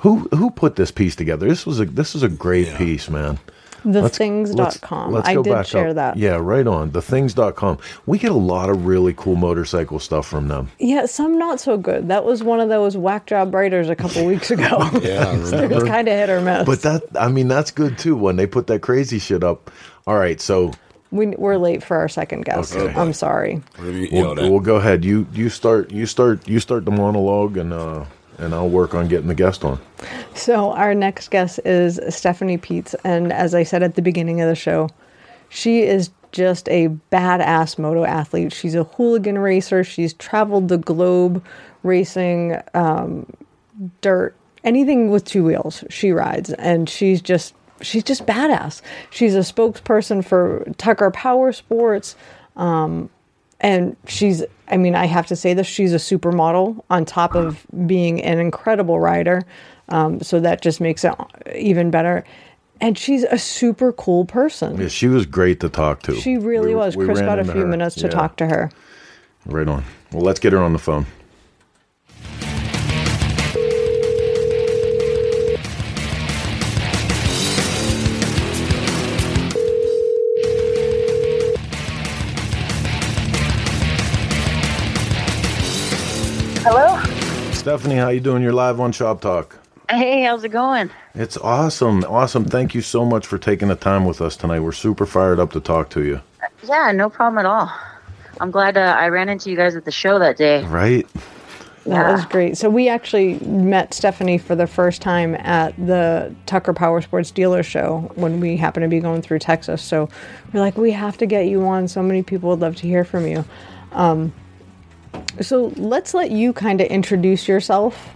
Who who put this piece together? This was a this is a great yeah. piece, man. the things dot com. I did share up. that. Yeah, right on. the things dot com. We get a lot of really cool motorcycle stuff from them. Yeah, some not so good. That was one of those whack job writers a couple weeks ago. Yeah, I remember. It was kind of hit or miss. But that, I mean, that's good too when they put that crazy shit up. All right, so we, we're late for our second guest. Okay. I'm sorry. We'll, we'll go ahead. You you start you start you start the monologue and uh And I'll work on getting the guest on. So our next guest is Stephanie Pietz. And as I said at the beginning of the show, she is just a badass moto athlete. She's a hooligan racer. She's traveled the globe racing um, dirt, anything with two wheels she rides. And she's just she's just badass. She's a spokesperson for Tucker Power Sports. Um, and she's I mean, I have to say this, she's a supermodel on top of being an incredible rider. Um, so that just makes it even better. And she's a super cool person. Yeah, she was great to talk to. She really we, was. We Chris got a few her. minutes to yeah. talk to her. Right on. Well, let's get her on the phone. Hello? Stephanie, how you doing? You're live on Shop Talk. Hey, how's it going? It's awesome. Awesome. Thank you so much for taking the time with us tonight. We're super fired up to talk to you. Yeah, no problem at all. I'm glad uh, I ran into you guys at the show that day. Right. Yeah. That was great. So we actually met Stephanie for the first time at the Tucker Power Sports dealer show when we happened to be going through Texas. So we're like, we have to get you on. So many people would love to hear from you. Um, so let's let you kind of introduce yourself.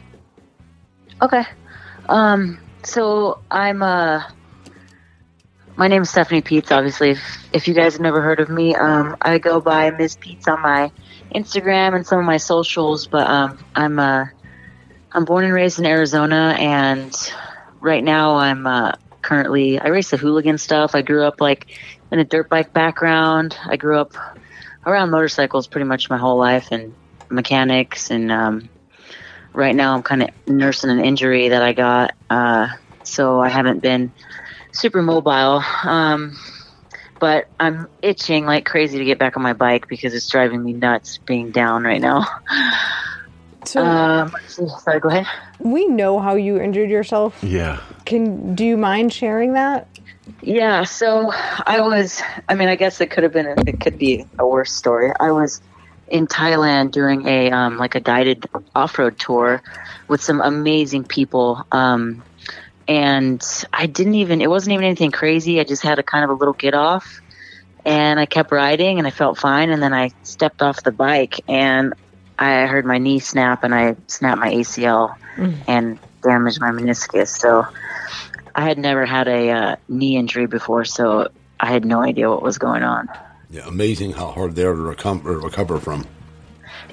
Okay. Um, so I'm, uh, my name is Stephanie Pietz, obviously. If, if you guys have never heard of me, um, I go by Miz Pietz on my Instagram and some of my socials, but, um, I'm, uh, I'm born and raised in Arizona, and right now I'm, uh, currently, I race the hooligan stuff. I grew up like in a dirt bike background. I grew up around motorcycles pretty much my whole life, and mechanics, and, um, right now I'm kind of nursing an injury that I got, uh, so I haven't been super mobile, um, but I'm itching like crazy to get back on my bike because it's driving me nuts being down right now. So, um, sorry, go ahead. We know how you injured yourself. Yeah. Can do you mind sharing that? Yeah, so I was, I mean, I guess it could have been, it could be a worse story. I was in Thailand during a um, like a guided off-road tour with some amazing people. Um, and I didn't even, it wasn't even anything crazy. I just had a kind of a little get off, and I kept riding and I felt fine. And then I stepped off the bike and I heard my knee snap, and I snapped my A C L mm. and damaged my meniscus. So I had never had a uh, knee injury before. So I had no idea what was going on. Yeah, amazing how hard they are to recover, recover from.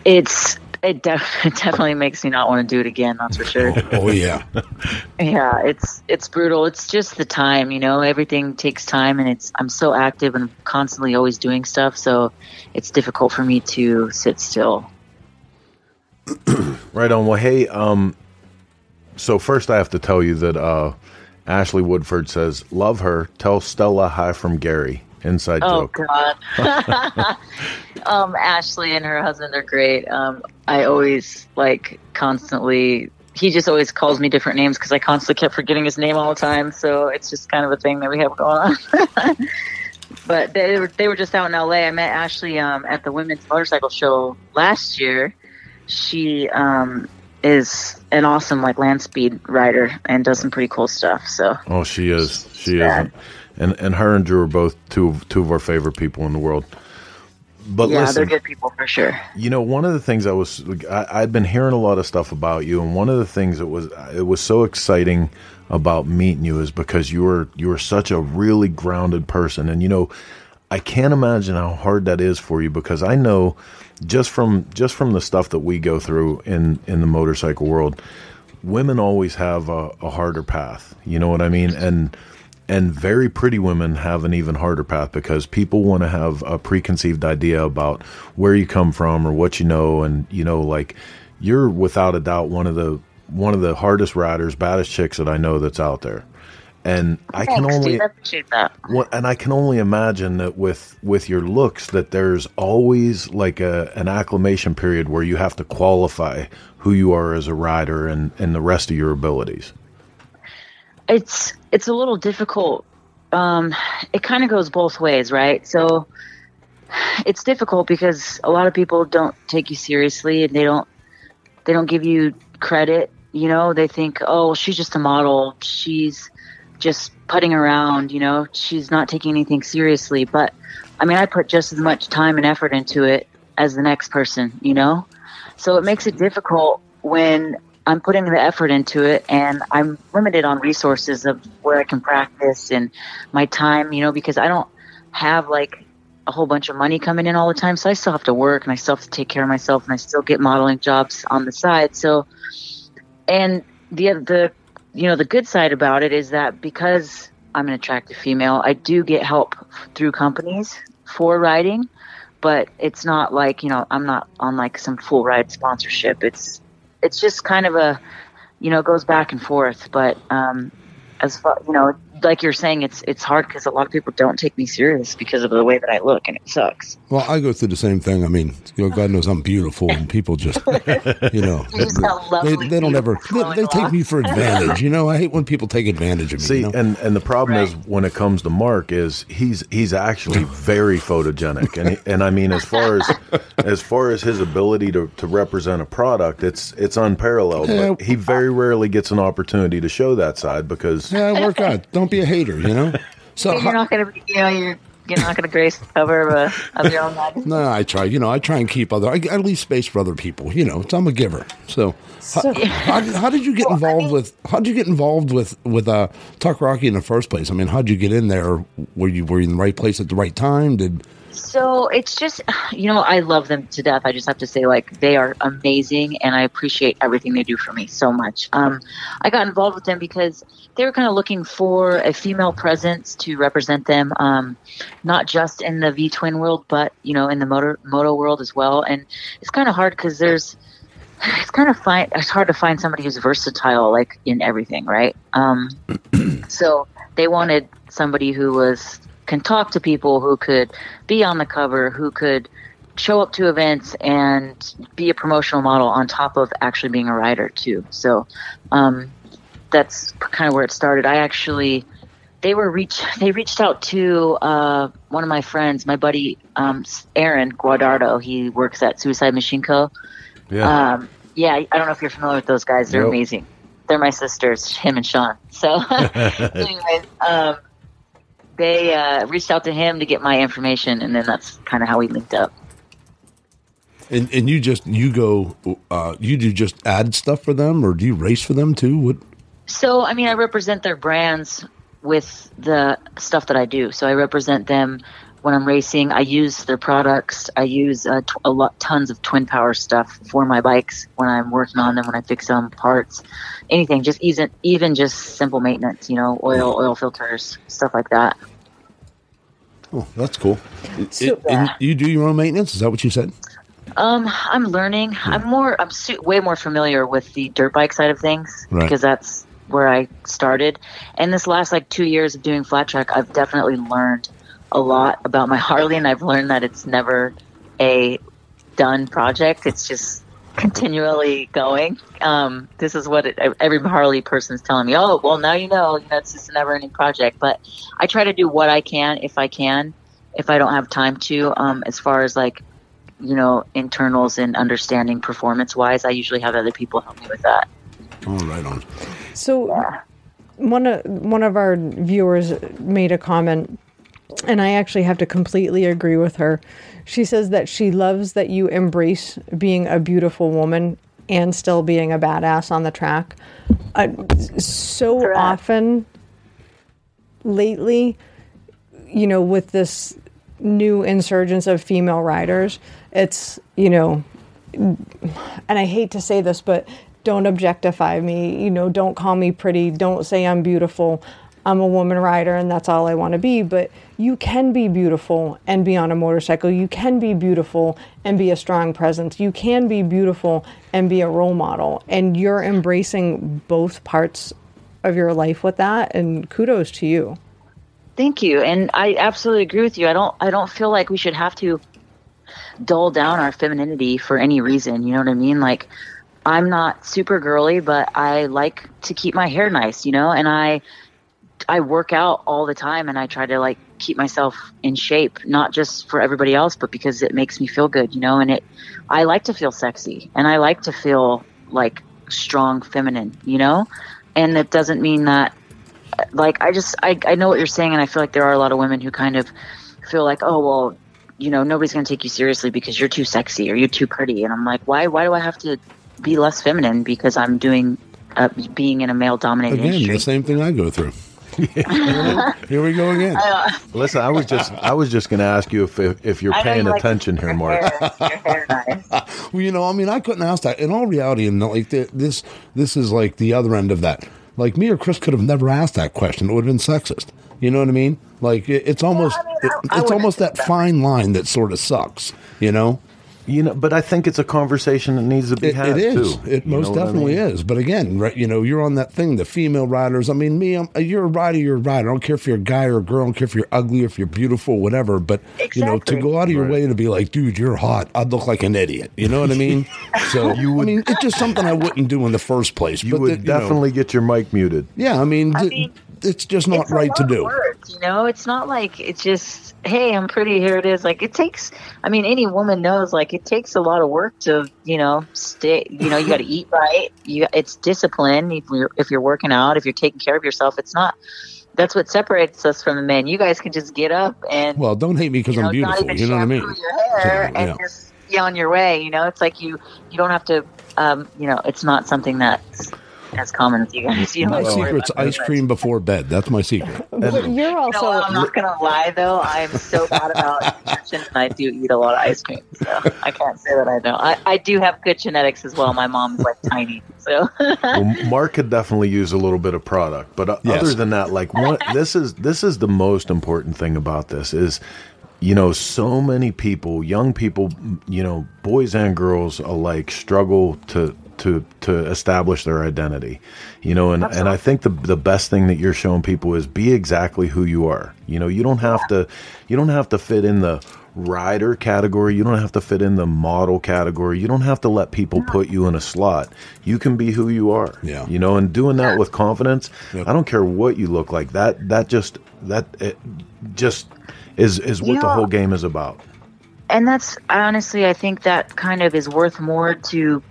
It's it, def- it definitely makes me not want to do it again, that's for sure. oh, oh, yeah. yeah, it's it's brutal. It's just the time, you know. Everything takes time, and it's I'm so active and constantly always doing stuff, so it's difficult for me to sit still. Right on. Well, hey, um, so first I have to tell you that uh, Ashley Woodford says, love her, tell Stella hi from Gary. Inside oh, joke. Oh, God. um, Ashley and her husband are great. Um, I always, like, constantly... He just always calls me different names because I constantly kept forgetting his name all the time. So it's just kind of a thing that we have going on. But they were, they were just out in L A. I met Ashley um, at the Women's Motorcycle Show last year. She um, is an awesome, like, land speed rider and does some pretty cool stuff. So. Oh, she is. She is. And and her and Drew are both two, two of our favorite people in the world. But yeah, listen, they're good people for sure. You know, one of the things I was, I, I'd been hearing a lot of stuff about you, and one of the things that was, it was so exciting about meeting you is because you were, you were such a really grounded person. And, you know, I can't imagine how hard that is for you, because I know just from, just from the stuff that we go through in, in the motorcycle world, women always have a, a harder path. You know what I mean? And, And very pretty women have an even harder path, because people want to have a preconceived idea about where you come from or what you know. And, you know, like, you're without a doubt one of the one of the hardest riders, baddest chicks that I know that's out there. And Thanks, I can only dude, I appreciate that. Well, and I can only imagine that with with your looks, that there's always like a an acclimation period where you have to qualify who you are as a rider and, and the rest of your abilities. It's it's a little difficult. Um, it kind of goes both ways, right? So it's difficult because a lot of people don't take you seriously, and they don't they don't give you credit. You know, they think, oh, she's just a model. She's just putting around. You know, she's not taking anything seriously. But I mean, I put just as much time and effort into it as the next person. You know, so it makes it difficult when I'm putting the effort into it, and I'm limited on resources of where I can practice and my time, you know, because I don't have like a whole bunch of money coming in all the time. So I still have to work, and I still have to take care of myself, and I still get modeling jobs on the side. So, and the, the, you know, the good side about it is that because I'm an attractive female. I do get help through companies for riding, but it's not like, you know, I'm not on like some full ride sponsorship. It's, it's just kind of a, you know, it goes back and forth. But um, as far, you know, like you're saying, it's, it's hard because a lot of people don't take me serious because of the way that I look, and it sucks. Well, I go through the same thing. I mean, you know, God knows I'm beautiful, and people just, you know, just they, they, they don't ever, they, they take me for advantage. You know, I hate when people take advantage of me. See, you know? and, and the problem right. is when it comes to Mark is he's, he's actually very photogenic. And, and I mean, as far as, as far as his ability to, to represent a product, it's, it's unparalleled. Yeah, but he very rarely gets an opportunity to show that side because yeah, I work out. Don't be a hater, you know. So you're not going to, you know, you're you're not going to grace the cover of, a, of your own magazine. No, I try. You know, I try and keep other. I, I leave space for other people. You know, so I'm a giver. So, so how, yeah. how, how did you get well, involved I mean, with? How did you get involved with with uh, Tuck Rocky in the first place? I mean, how did you get in there? Were you were you in the right place at the right time? Did so? It's just, you know, I love them to death. I just have to say, like, they are amazing, and I appreciate everything they do for me so much. Um, I got involved with them because they were kind of looking for a female presence to represent them, um, not just in the V-twin world, but, you know, in the motor, moto world as well. And it's kind of hard because there's it's kind of fine. It's hard to find somebody who's versatile, like, in everything, right? Um, so they wanted somebody who was can talk to people, who could be on the cover, who could show up to events and be a promotional model on top of actually being a rider too. So, um, that's kind of where it started. I actually, they were reach, they reached out to, uh, one of my friends, my buddy, um, Aaron Guadardo. He works at Suicide Machine Co. Yeah. Um, yeah. I don't know if you're familiar with those guys. They're nope. amazing. They're my sisters, him and Sean. So anyways, um, They uh, reached out to him to get my information, and then that's kind of how we linked up. And and you just you go uh, you do just ad stuff for them, or do you race for them too? What? So I mean, I represent their brands with the stuff that I do. So I represent them when I'm racing. I use their products. I use uh, t- a lot tons of Twin Power stuff for my bikes when I'm working on them, when I fix them, parts. Anything, just even, even just simple maintenance, you know, oil, oil filters, stuff like that. Oh, that's cool. It, it, and you do your own maintenance? Is that what you said? Um, I'm learning. Yeah. I'm more, I'm su- way more familiar with the dirt bike side of things right. because that's where I started. And this last like two years of doing flat track, I've definitely learned a lot about my Harley, and I've learned that it's never a done project. It's just continually going. Um, this is what it, every Harley person is telling me. Oh, well, now you know, you know, it's just a never-ending project. But I try to do what I can, if I can, if I don't have time to. Um, as far as like, you know, internals and understanding performance-wise, I usually have other people help me with that. Oh, right on. So, yeah. one of one of our viewers made a comment, and I actually have to completely agree with her. She says that she loves that you embrace being a beautiful woman and still being a badass on the track. Uh, so Correct. often lately, you know, with this new insurgence of female riders, it's, you know, and I hate to say this, but don't objectify me, you know, don't call me pretty, don't say I'm beautiful. I'm a woman rider and that's all I want to be. But you can be beautiful and be on a motorcycle. You can be beautiful and be a strong presence. You can be beautiful and be a role model. And you're embracing both parts of your life with that. And kudos to you. Thank you. And I absolutely agree with you. I don't, I don't feel like we should have to dull down our femininity for any reason. You know what I mean? Like, I'm not super girly, but I like to keep my hair nice, you know, and I, I work out all the time, and I try to like keep myself in shape, not just for everybody else, but because it makes me feel good, you know, and it, I like to feel sexy, and I like to feel like strong feminine, you know, and it doesn't mean that like, I just, I, I know what you're saying. And I feel like there are a lot of women who kind of feel like, oh, well, you know, nobody's going to take you seriously because you're too sexy or you're too pretty. And I'm like, why, why do I have to be less feminine because I'm doing uh, being in a male dominated industry? Again, the same thing I go through. Here we go again. Uh, Listen, I was just I was just going to ask you if if, if you're paying like attention here, Mark. Well, you know, I mean, I couldn't ask that. In all reality, and like this, this is like the other end of that. Like, me or Chris could have never asked that question. It would have been sexist. You know what I mean? Like, it, it's almost yeah, I mean, I, it, it's I almost that, that fine line that sort of sucks, you know? You know, but I think it's a conversation that needs to be it, had. It is. Too. It you most definitely I mean? is. But again, right? You know, you're on that thing. The female riders. I mean, me. I'm, you're a rider. You're a rider. I don't care if you're a guy or a girl. I don't care if you're ugly or if you're beautiful, whatever. But exactly. you know, to go out of your right. way to be like, dude, you're hot. I'd look like an idiot. You know what I mean? So you would, I mean, it's just something I wouldn't do in the first place. You but would the, you definitely know, get your mic muted. Yeah, I mean, I mean it's just not it's right to do. Words, you know, it's not like it's just. Hey, I'm pretty, here it is. Like, it takes, I mean, any woman knows, like, it takes a lot of work to, you know, stay, you know, you got to eat right. You, it's discipline. If you're, if you're working out, if you're taking care of yourself, it's not, that's what separates us from the men. You guys can just get up and. Well, don't hate me because I'm beautiful. You know what I mean? Your hair so, yeah. And just be on your way. You know, it's like you, you don't have to, um, you know, it's not something that's. As common as you guys. You my secret's ice cream before bed. That's my secret. You're also. No, I'm not going to lie, though. I'm so bad about nutrition, and I do eat a lot of ice cream. So I can't say that I don't. I, I do have good genetics as well. My mom's like tiny. So. Well, Mark could definitely use a little bit of product, but uh, yes. Other than that, like one, this is this is the most important thing about this is. You know, so many people, young people, you know, boys and girls alike struggle to to, to establish their identity, you know, and, and I think the the best thing that you're showing people is be exactly who you are. You know, you don't have to you don't have to fit in the rider category. You don't have to fit in the model category. You don't have to let people put you in a slot. You can be who you are. Yeah. You know, and doing that with confidence, yep. I don't care what you look like. That that just that it just is is what yeah. the whole game is about. And that's honestly, I think that kind of is worth more to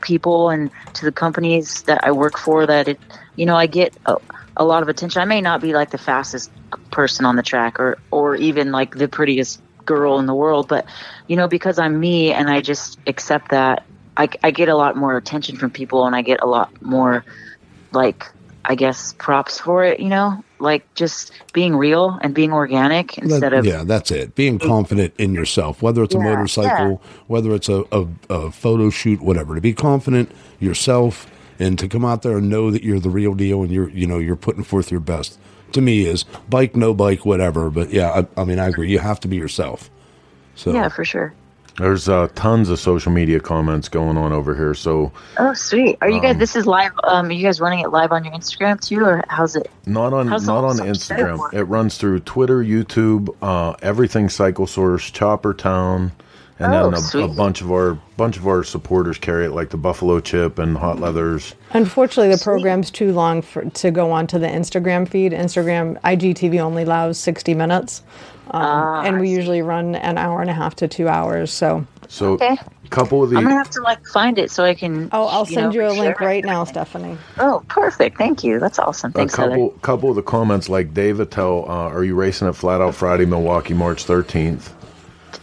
people and to the companies that I work for, that it, you know, I get a, a lot of attention. I may not be like the fastest person on the track or, or even like the prettiest girl in the world, but you know, because I'm me and I just accept that, I, I get a lot more attention from people and I get a lot more like, I guess, props for it, you know, like just being real and being organic instead of. Yeah, that's it. Being confident in yourself, whether it's yeah, a motorcycle, yeah. whether it's a, a, a photo shoot, whatever, to be confident yourself and to come out there and know that you're the real deal and you're, you know, you're putting forth your best, to me is bike, no bike, whatever. But yeah, I, I mean, I agree. You have to be yourself. So yeah, for sure. There's uh, tons of social media comments going on over here. So, oh sweet, are you guys? Um, this is live. Um, are you guys running it live on your Instagram too, or how's it? Not on, how's not on Instagram. It runs through Twitter, YouTube, uh, everything. Cycle Source, Chopper Town, and oh, then a, a bunch of our bunch of our supporters carry it, like the Buffalo Chip and Hot Leathers. Unfortunately, the sweet. program's too long for to go on to the Instagram feed. Instagram I G T V only allows sixty minutes. Um, ah, and we usually run an hour and a half to two hours. So, so okay. couple of the. I'm gonna have to like find it so I can. Oh, I'll you send know, you a link right now, Stephanie. Oh, perfect! Thank you. That's awesome. Thanks, a couple, Heather. Couple of the comments like Dave Attell, uh, are you racing at Flat Out Friday, Milwaukee, March thirteenth?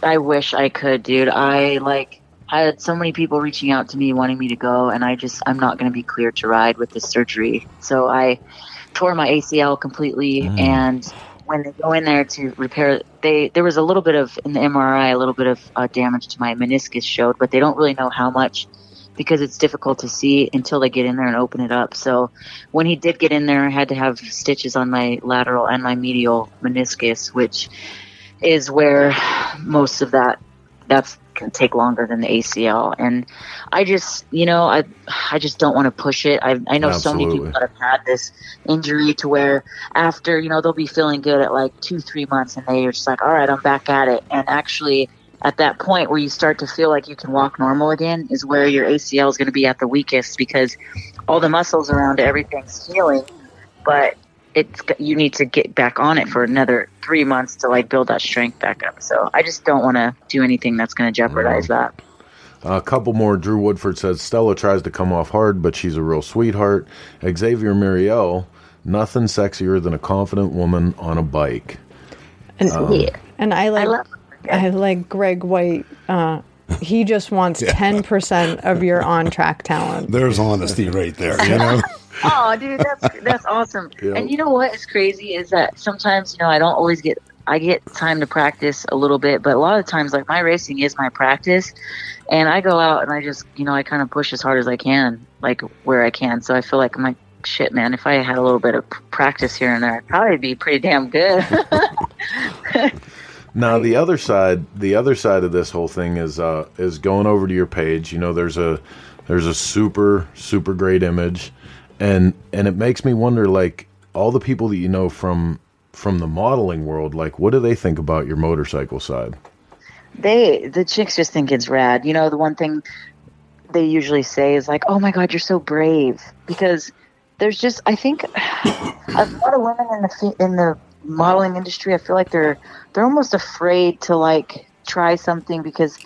I wish I could, dude. I like. I had so many people reaching out to me wanting me to go, and I just I'm not gonna be cleared to ride with this surgery. So I tore my A C L completely mm. and. When they go in there to repair, they there was a little bit of, in the M R I, a little bit of uh, damage to my meniscus showed, but they don't really know how much because it's difficult to see until they get in there and open it up. So when he did get in there, I had to have stitches on my lateral and my medial meniscus, which is where most of that, that's can take longer than the A C L. And I just, you know, I I just don't want to push it. I I know Absolutely. so many people that have had this injury to where after, you know, they'll be feeling good at like two, three months and they're just like, all right, I'm back at it. And actually at that point where you start to feel like you can walk normal again is where your A C L is going to be at the weakest because all the muscles around everything's healing, but it's you need to get back on it for another three months to like build that strength back up. So I just don't want to do anything that's going to jeopardize yeah. that. A couple more. Drew Woodford says Stella tries to come off hard, but she's a real sweetheart. Xavier Muriel, nothing sexier than a confident woman on a bike. And, um, yeah. and I like I, love I like Greg White. Uh, he just wants yeah. ten percent of your on-track talent. There's honesty right there, you know. Oh, dude, that's that's awesome. Yep. And you know what is crazy is that sometimes, you know, I don't always get – I get time to practice a little bit. But a lot of times, like, my racing is my practice. And I go out and I just, you know, I kind of push as hard as I can, like, where I can. So I feel like my shit, man, if I had a little bit of practice here and there, I'd probably be pretty damn good. Now, the other side, the other side of this whole thing is uh, is going over to your page. You know, there's a there's a super super great image, and and it makes me wonder, like, all the people that you know from from the modeling world, like, what do they think about your motorcycle side? They the chicks just think it's rad. You know, the one thing they usually say is like, "Oh my God, you're so brave," because there's just, I think a lot of women in the in the modeling industry, I feel like they're they're almost afraid to, like, try something because,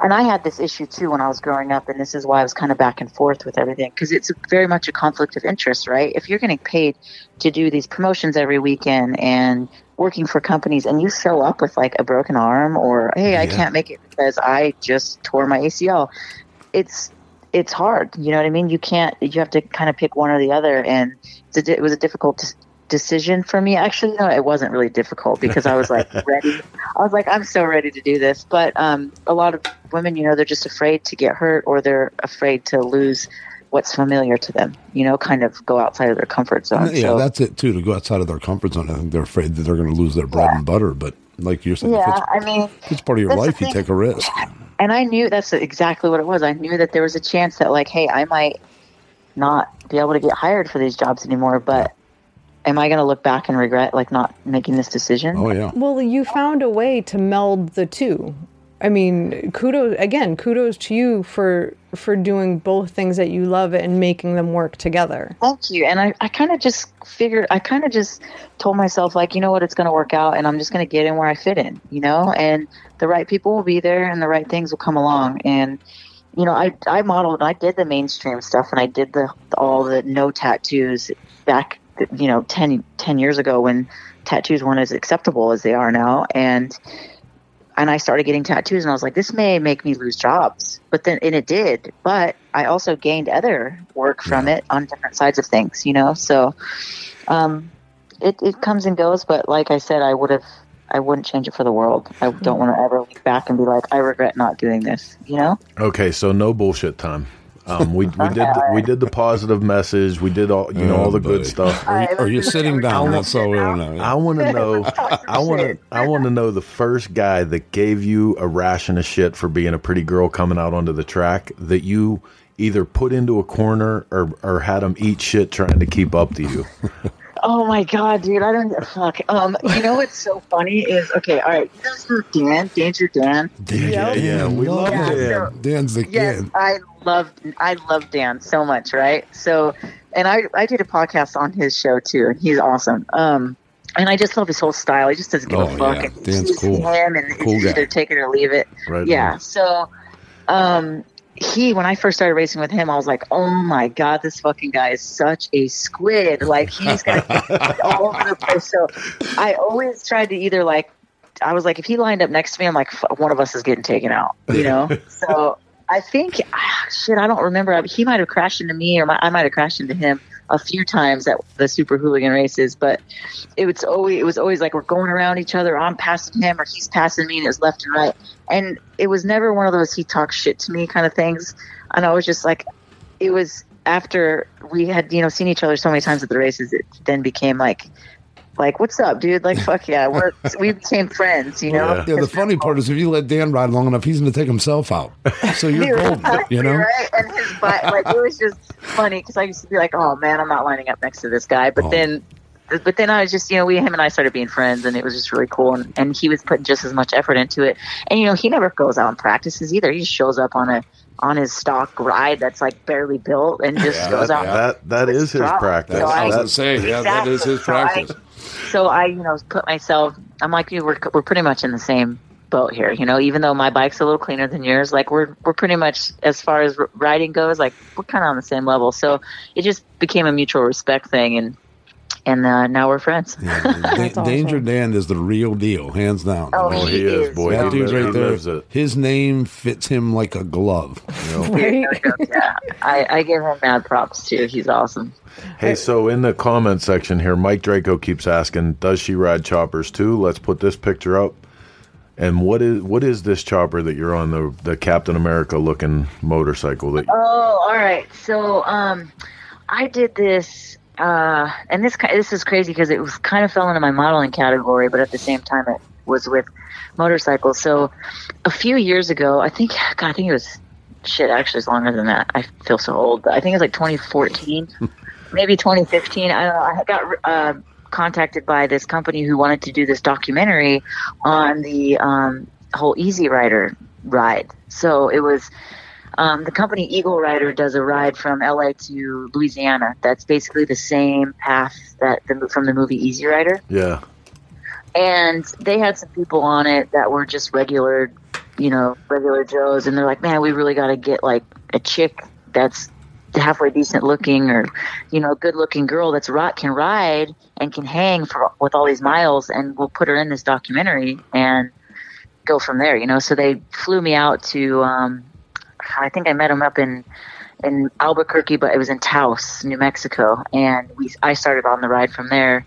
and I had this issue too when I was growing up, and this is why I was kind of back and forth with everything, because it's very much a conflict of interest, right? If you're getting paid to do these promotions every weekend and working for companies, and you show up with like a broken arm or, hey, yeah. I can't make it because I just tore my A C L, it's it's hard. You know what I mean? You can't, you have to kind of pick one or the other, and it's a, it was a difficult decision. decision for me. Actually, no, it wasn't really difficult because I was like ready. I was like, I'm so ready to do this. But um, a lot of women, you know, they're just afraid to get hurt, or they're afraid to lose what's familiar to them, you know, kind of go outside of their comfort zone. Yeah, so, that's it too, to go outside of their comfort zone. I think they're afraid that they're going to lose their bread yeah. and butter. But like you're saying, yeah, if it's, I mean, if it's part of your life, you take a risk. And I knew that's exactly what it was. I knew that there was a chance that, like, hey, I might not be able to get hired for these jobs anymore, but yeah. am I going to look back and regret, like, not making this decision? Oh, yeah. Well, you found a way to meld the two. I mean, kudos, again, kudos to you for for doing both things that you love and making them work together. Thank you. And I, I kind of just figured, I kind of just told myself, like, you know what, it's going to work out, and I'm just going to get in where I fit in, you know? And the right people will be there, and the right things will come along. And, you know, I, I modeled, I did the mainstream stuff, and I did the all the no tattoos back, you know, ten, ten years ago when tattoos weren't as acceptable as they are now. And, and I started getting tattoos, and I was like, this may make me lose jobs, but then, and it did, but I also gained other work from it on different sides of things, you know? So, um, it, it comes and goes, but like I said, I would have, I wouldn't change it for the world. I don't want to ever look back and be like, I regret not doing this, you know? Okay. So no bullshit time. Um, we, we did the, we did the positive message. We did all you know oh, all the buddy. good stuff. Are you, are you sitting down? That's all we don't know. I want to know. I want to. I want to know the first guy that gave you a ration of shit for being a pretty girl coming out onto the track that you either put into a corner or or had them eat shit trying to keep up to you. Oh my God, dude! I don't give a fuck. Um, you know what's so funny is, okay, all right. You guys know Dan, Danger Dan. Dan, yeah, yeah, we love yeah, Dan. So, Dan's the yes, kid. I love, I love Dan so much, right? So, and I, I did a podcast on his show too, and he's awesome. Um, and I just love his whole style. He just doesn't give oh, a fuck. Yeah. And Dan's cool. Him and cool it's either take it or leave it. Right yeah. On. So, um. He, when I first started racing with him, I was like, oh my God, this fucking guy is such a squid. Like, he's going to all over the place. So I always tried to either, like, I was like, if he lined up next to me, I'm like, one of us is getting taken out, you know? So I think, ah, shit, I don't remember. He might have crashed into me, or my, I might have crashed into him a few times at the Super Hooligan races. But it was always, it was always like we're going around each other. I'm passing him, or he's passing me, and it was left and right. And it was never one of those he talks shit to me kind of things. And I was just like, it was after we had, you know, seen each other so many times at the races, it then became like, like, what's up, dude? Like, fuck yeah, we're, we became friends, you know? Yeah, yeah the funny part is if you let Dan ride long enough, he's going to take himself out. So you're golden, you know? Right? And his bike, like, it was just funny because I used to be like, oh man, I'm not lining up next to this guy. But oh. then... But then I was just, you know, we, him and I started being friends, and it was just really cool. And, and he was putting just as much effort into it. And, you know, he never goes out and practices either. He just shows up on a on his stock ride that's like barely built and just yeah, goes that, out. Yeah. That That is his drop. practice. So I, that's saying, yeah, exactly. that is his practice. So I, so I, you know, put myself, I'm like, you, we're, we're pretty much in the same boat here. You know, even though my bike's a little cleaner than yours, like we're, we're pretty much, as far as riding goes, like we're kind of on the same level. So it just became a mutual respect thing. And, And uh, now we're friends. Yeah, Dan, awesome. Danger Dan is the real deal, hands down. Oh, oh he, he is, boy. That dude's right there. His name fits him like a glove. You know? Right? Yeah, I, I give him mad props, too. He's awesome. Hey, so in the comment section here, Mike Draco keeps asking, does she ride choppers, too? Let's put this picture up. And what is what is this chopper that you're on, the, the Captain America-looking motorcycle? That you- oh, all right. So, um... I did this, uh, and this this is crazy because it was kind of fell into my modeling category, but at the same time it was with motorcycles. So a few years ago, I think, God, I think it was, shit, actually it's longer than that. I feel so old, but I think it was like twenty fourteen, maybe twenty fifteen. I don't know. I got uh, contacted by this company who wanted to do this documentary on the um, whole Easy Rider ride. So it was... Um, the company Eagle Rider does a ride from L A to Louisiana. That's basically the same path that the, from the movie Easy Rider. Yeah. And they had some people on it that were just regular, you know, regular Joes. And they're like, man, we really got to get like a chick that's halfway decent looking or, you know, good looking girl that's rock can ride and can hang for with all these miles. And we'll put her in this documentary and go from there, you know. So they flew me out to, um, I think I met him up in in Albuquerque, but it was in Taos, New Mexico, and we I started on the ride from there.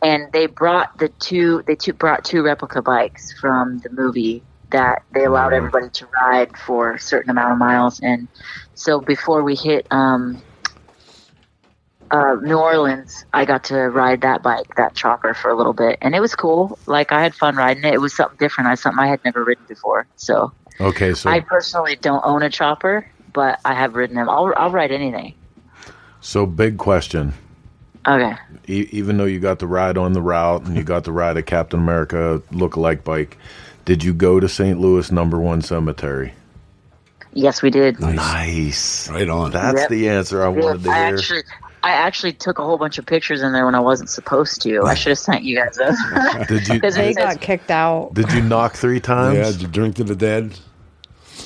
And they brought the two they two brought two replica bikes from the movie that they allowed everybody to ride for a certain amount of miles. And so before we hit um, uh, New Orleans, I got to ride that bike, that chopper, for a little bit, and it was cool. Like I had fun riding it. It was something different. I something I had never ridden before, so. Okay, so I personally don't own a chopper, but I have ridden them. I'll I'll ride anything. So big question. Okay. E- even though you got the ride on the route and you got the ride at Captain America look-alike bike, did you go to Saint Louis Number One Cemetery? Yes, we did. Nice, nice. Right on. That's yep. the answer I yep. wanted to I hear. Actually, I actually took a whole bunch of pictures in there when I wasn't supposed to. I should have sent you guys those. Did you? Because they got kicked out. Did you knock three times? Yeah, did you drink to the dead?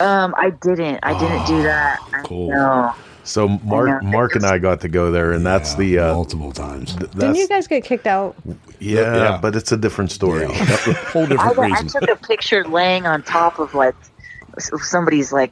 Um, I didn't. I oh, didn't do that. Cool. No. So Mark, yeah, Mark, and I got to go there, and yeah, that's the uh, multiple times. Th- Didn't you guys get kicked out? Yeah, yeah. But it's a different story. Yeah. That's a whole different I, reason. I took a picture laying on top of like somebody's like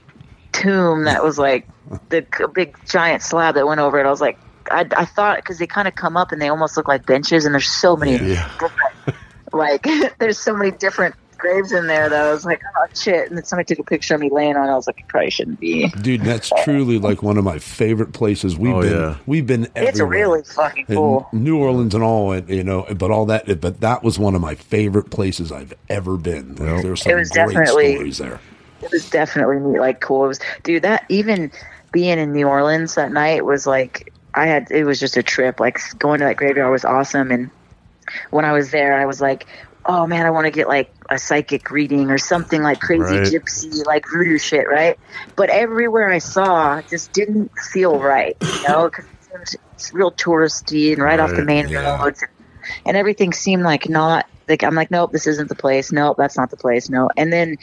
tomb that was like the a big giant slab that went over it. I was like. I, I thought because they kind of come up and they almost look like benches, and there's so many yeah. different, like there's so many different graves in there that I was like, oh shit, and then somebody took a picture of me laying on it. I was like, it probably shouldn't be. Dude, that's truly like one of my favorite places. We've oh, been yeah. we've been everywhere. It's really fucking cool. In New Orleans and all, you know, but all that but that was one of my favorite places I've ever been. Like, there's some it was great definitely, stories there. It was definitely neat, like cool. It was, dude, that even being in New Orleans that night was like I had, it was just a trip. Like going to that graveyard was awesome. And when I was there, I was like, oh man, I want to get like a psychic reading or something like crazy right. gypsy, like voodoo shit. Right. But everywhere I saw just didn't feel right. You know, cause it was real touristy and right, right. off the main yeah. roads and everything seemed like not like, I'm like, nope, this isn't the place. Nope. That's not the place. No. And then,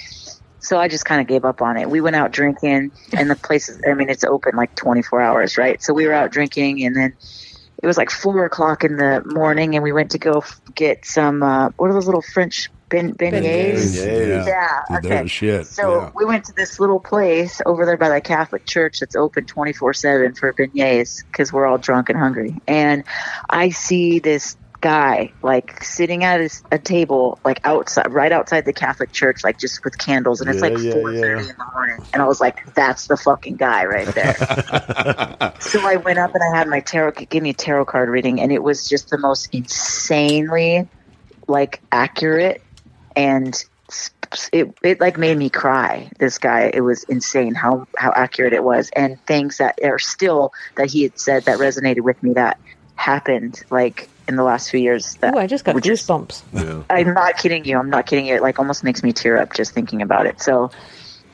so I just kind of gave up on it. We went out drinking, and the place is, I mean, it's open like twenty-four hours, right? So we were out drinking, and then it was like four o'clock in the morning, and we went to go f- get some, uh, what are those little French ben- beignets? beignets? Yeah. yeah. Okay. Shit. So yeah. we went to this little place over there by the Catholic Church that's open twenty-four seven for beignets because we're all drunk and hungry. And I see this guy like sitting at his, a table like outside right outside the Catholic Church, like just with candles, and yeah, it's like yeah, four thirty yeah. in the morning, and I was like, that's the fucking guy right there. So I went up and I had my tarot give me a tarot card reading, and it was just the most insanely like accurate, and it it like made me cry. This guy, it was insane how how accurate it was, and things that are still that he had said that resonated with me that happened like in the last few years. Oh, I just got goosebumps. Yeah. I'm not kidding you. I'm not kidding you. It like almost makes me tear up just thinking about it. So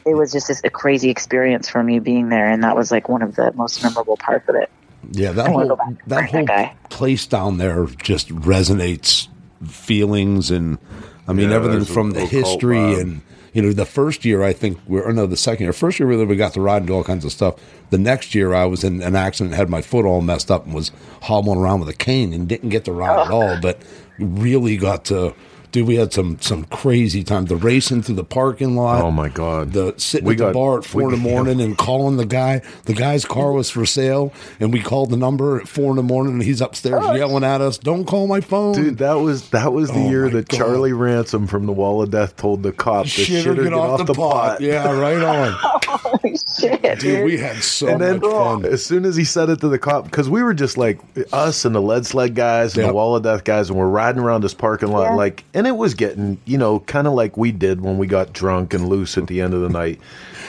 it was just this, a crazy experience for me being there. And that was like one of the most memorable parts of it. Yeah. That I whole, that whole that place down there just resonates feelings. And I mean, yeah, everything from the history cult, wow. and, you know, the first year I think we're, or no, the second year, first year really we got to ride and do all kinds of stuff. The next year I was in an accident, had my foot all messed up and was hobbling around with a cane and didn't get to ride oh. at all, but really got to Dude, we had some some crazy time. The racing through the parking lot. Oh, my God. The sitting we at the got, bar at four we, in the morning yeah. and calling the guy. The guy's car was for sale, and we called the number at four in the morning, and he's upstairs oh. yelling at us, "Don't call my phone." Dude, that was that was the oh year that God. Charlie Ransom from The Wall of Death told the cop, the shitter, shitter get, get off, off the, the pot. pot. Yeah, right on. Holy shit, dude, dude. We had so and much then, fun. As soon as he said it to the cop, because we were just like us and the lead sled guys and yep. the Wall of Death guys, and we're riding around this parking lot yeah. like, and it was getting, you know, kind of like we did when we got drunk and loose at the end of the night.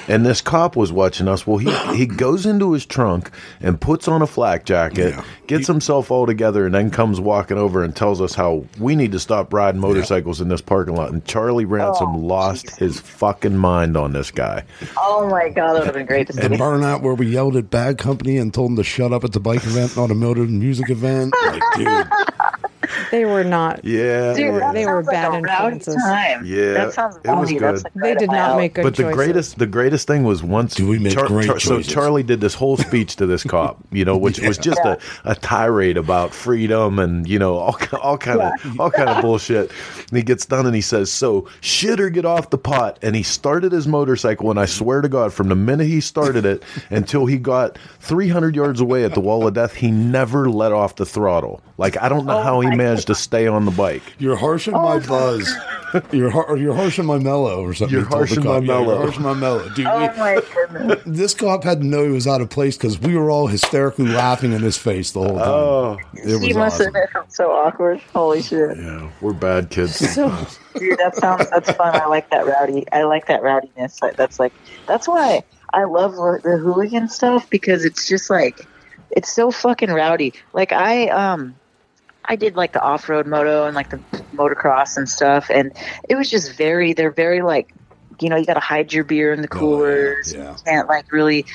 And this cop was watching us. Well, he, he goes into his trunk and puts on a flak jacket, yeah. gets he, himself all together, and then comes walking over and tells us how we need to stop riding motorcycles yeah. in this parking lot. And Charlie Ransom oh, lost geez. his fucking mind on this guy. Oh, my God. That would have been great to see. And Burnout, where we yelled at Bad Company and told them to shut up at the bike event, not a motored music event. Like, dude. They were not. Yeah, Dude, they were, they were like bad influences. Time. Yeah, that sounds it was good. That's like they did not make good but choices. But the greatest, the greatest thing was once. Do we make Char- great Char- choices? So Charlie did this whole speech to this cop, you know, which yeah. was just yeah. a, a tirade about freedom and you know all all kind of yeah. all kind of bullshit. And he gets done and he says, "So shit or get off the pot." And he started his motorcycle, and I swear to God, from the minute he started it until he got three hundred yards away at the Wall of Death, he never let off the throttle. Like I don't know oh how he. managed to stay on the bike. You're harshing oh, my buzz. You're har- you're harshing my mellow or something. You're harshing my mellow. You're harshing my mellow. Dude, oh we, my goodness. This cop had to know he was out of place because we were all hysterically laughing in his face the whole time. Oh, it was he must awesome. have felt so awkward. Holy shit. Yeah, we're bad kids. So, dude, that sounds that's fun. I like that rowdy. I like that rowdiness. That's like that's why I love the hooligan stuff because it's just like it's so fucking rowdy. Like I um. I did like the off-road moto and like the motocross and stuff. And it was just very, they're very like, you know, you got to hide your beer in the coolers. Oh, yeah. Yeah. You can't like really,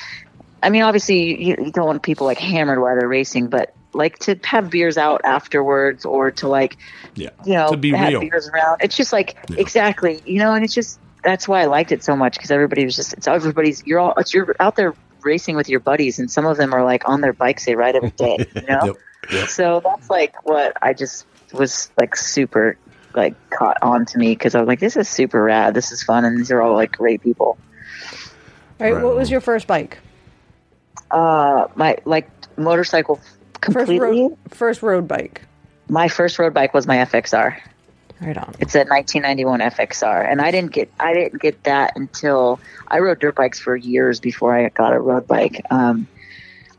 I mean, obviously you, you don't want people like hammered while they're racing, but like to have beers out afterwards or to like, yeah. you know, to be have real. beers around. It's just like, yeah. exactly, you know, and it's just, that's why I liked it so much. Cause everybody was just, it's everybody's, you're all, it's, you're out there racing with your buddies. And some of them are like on their bikes. They ride every day, you know? Yep. Yep. So that's like what I just was like super like caught on to me because I was like, this is super rad. This is fun. And these are all like great people. All right. Right. What was your first bike? Uh, my like motorcycle completely. First road, first road bike. My first road bike was my F X R. Right on. It's a nineteen ninety-one F X R. And I didn't get, I didn't get that until I rode dirt bikes for years before I got a road bike. Um,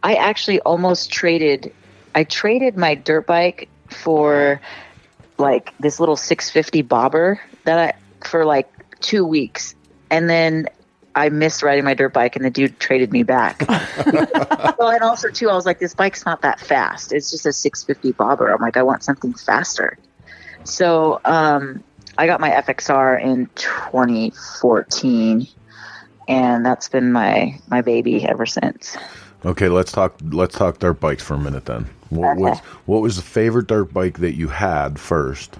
I actually almost traded I traded my dirt bike for like this little six fifty bobber that I for like two weeks, and then I missed riding my dirt bike, and the dude traded me back. Well, and also too, I was like, this bike's not that fast. It's just a six fifty bobber. I'm like, I want something faster. So um, I got my F X R in twenty fourteen, and that's been my my baby ever since. Okay, let's talk. Let's talk dirt bikes for a minute then. What okay. was what was the favorite dirt bike that you had first?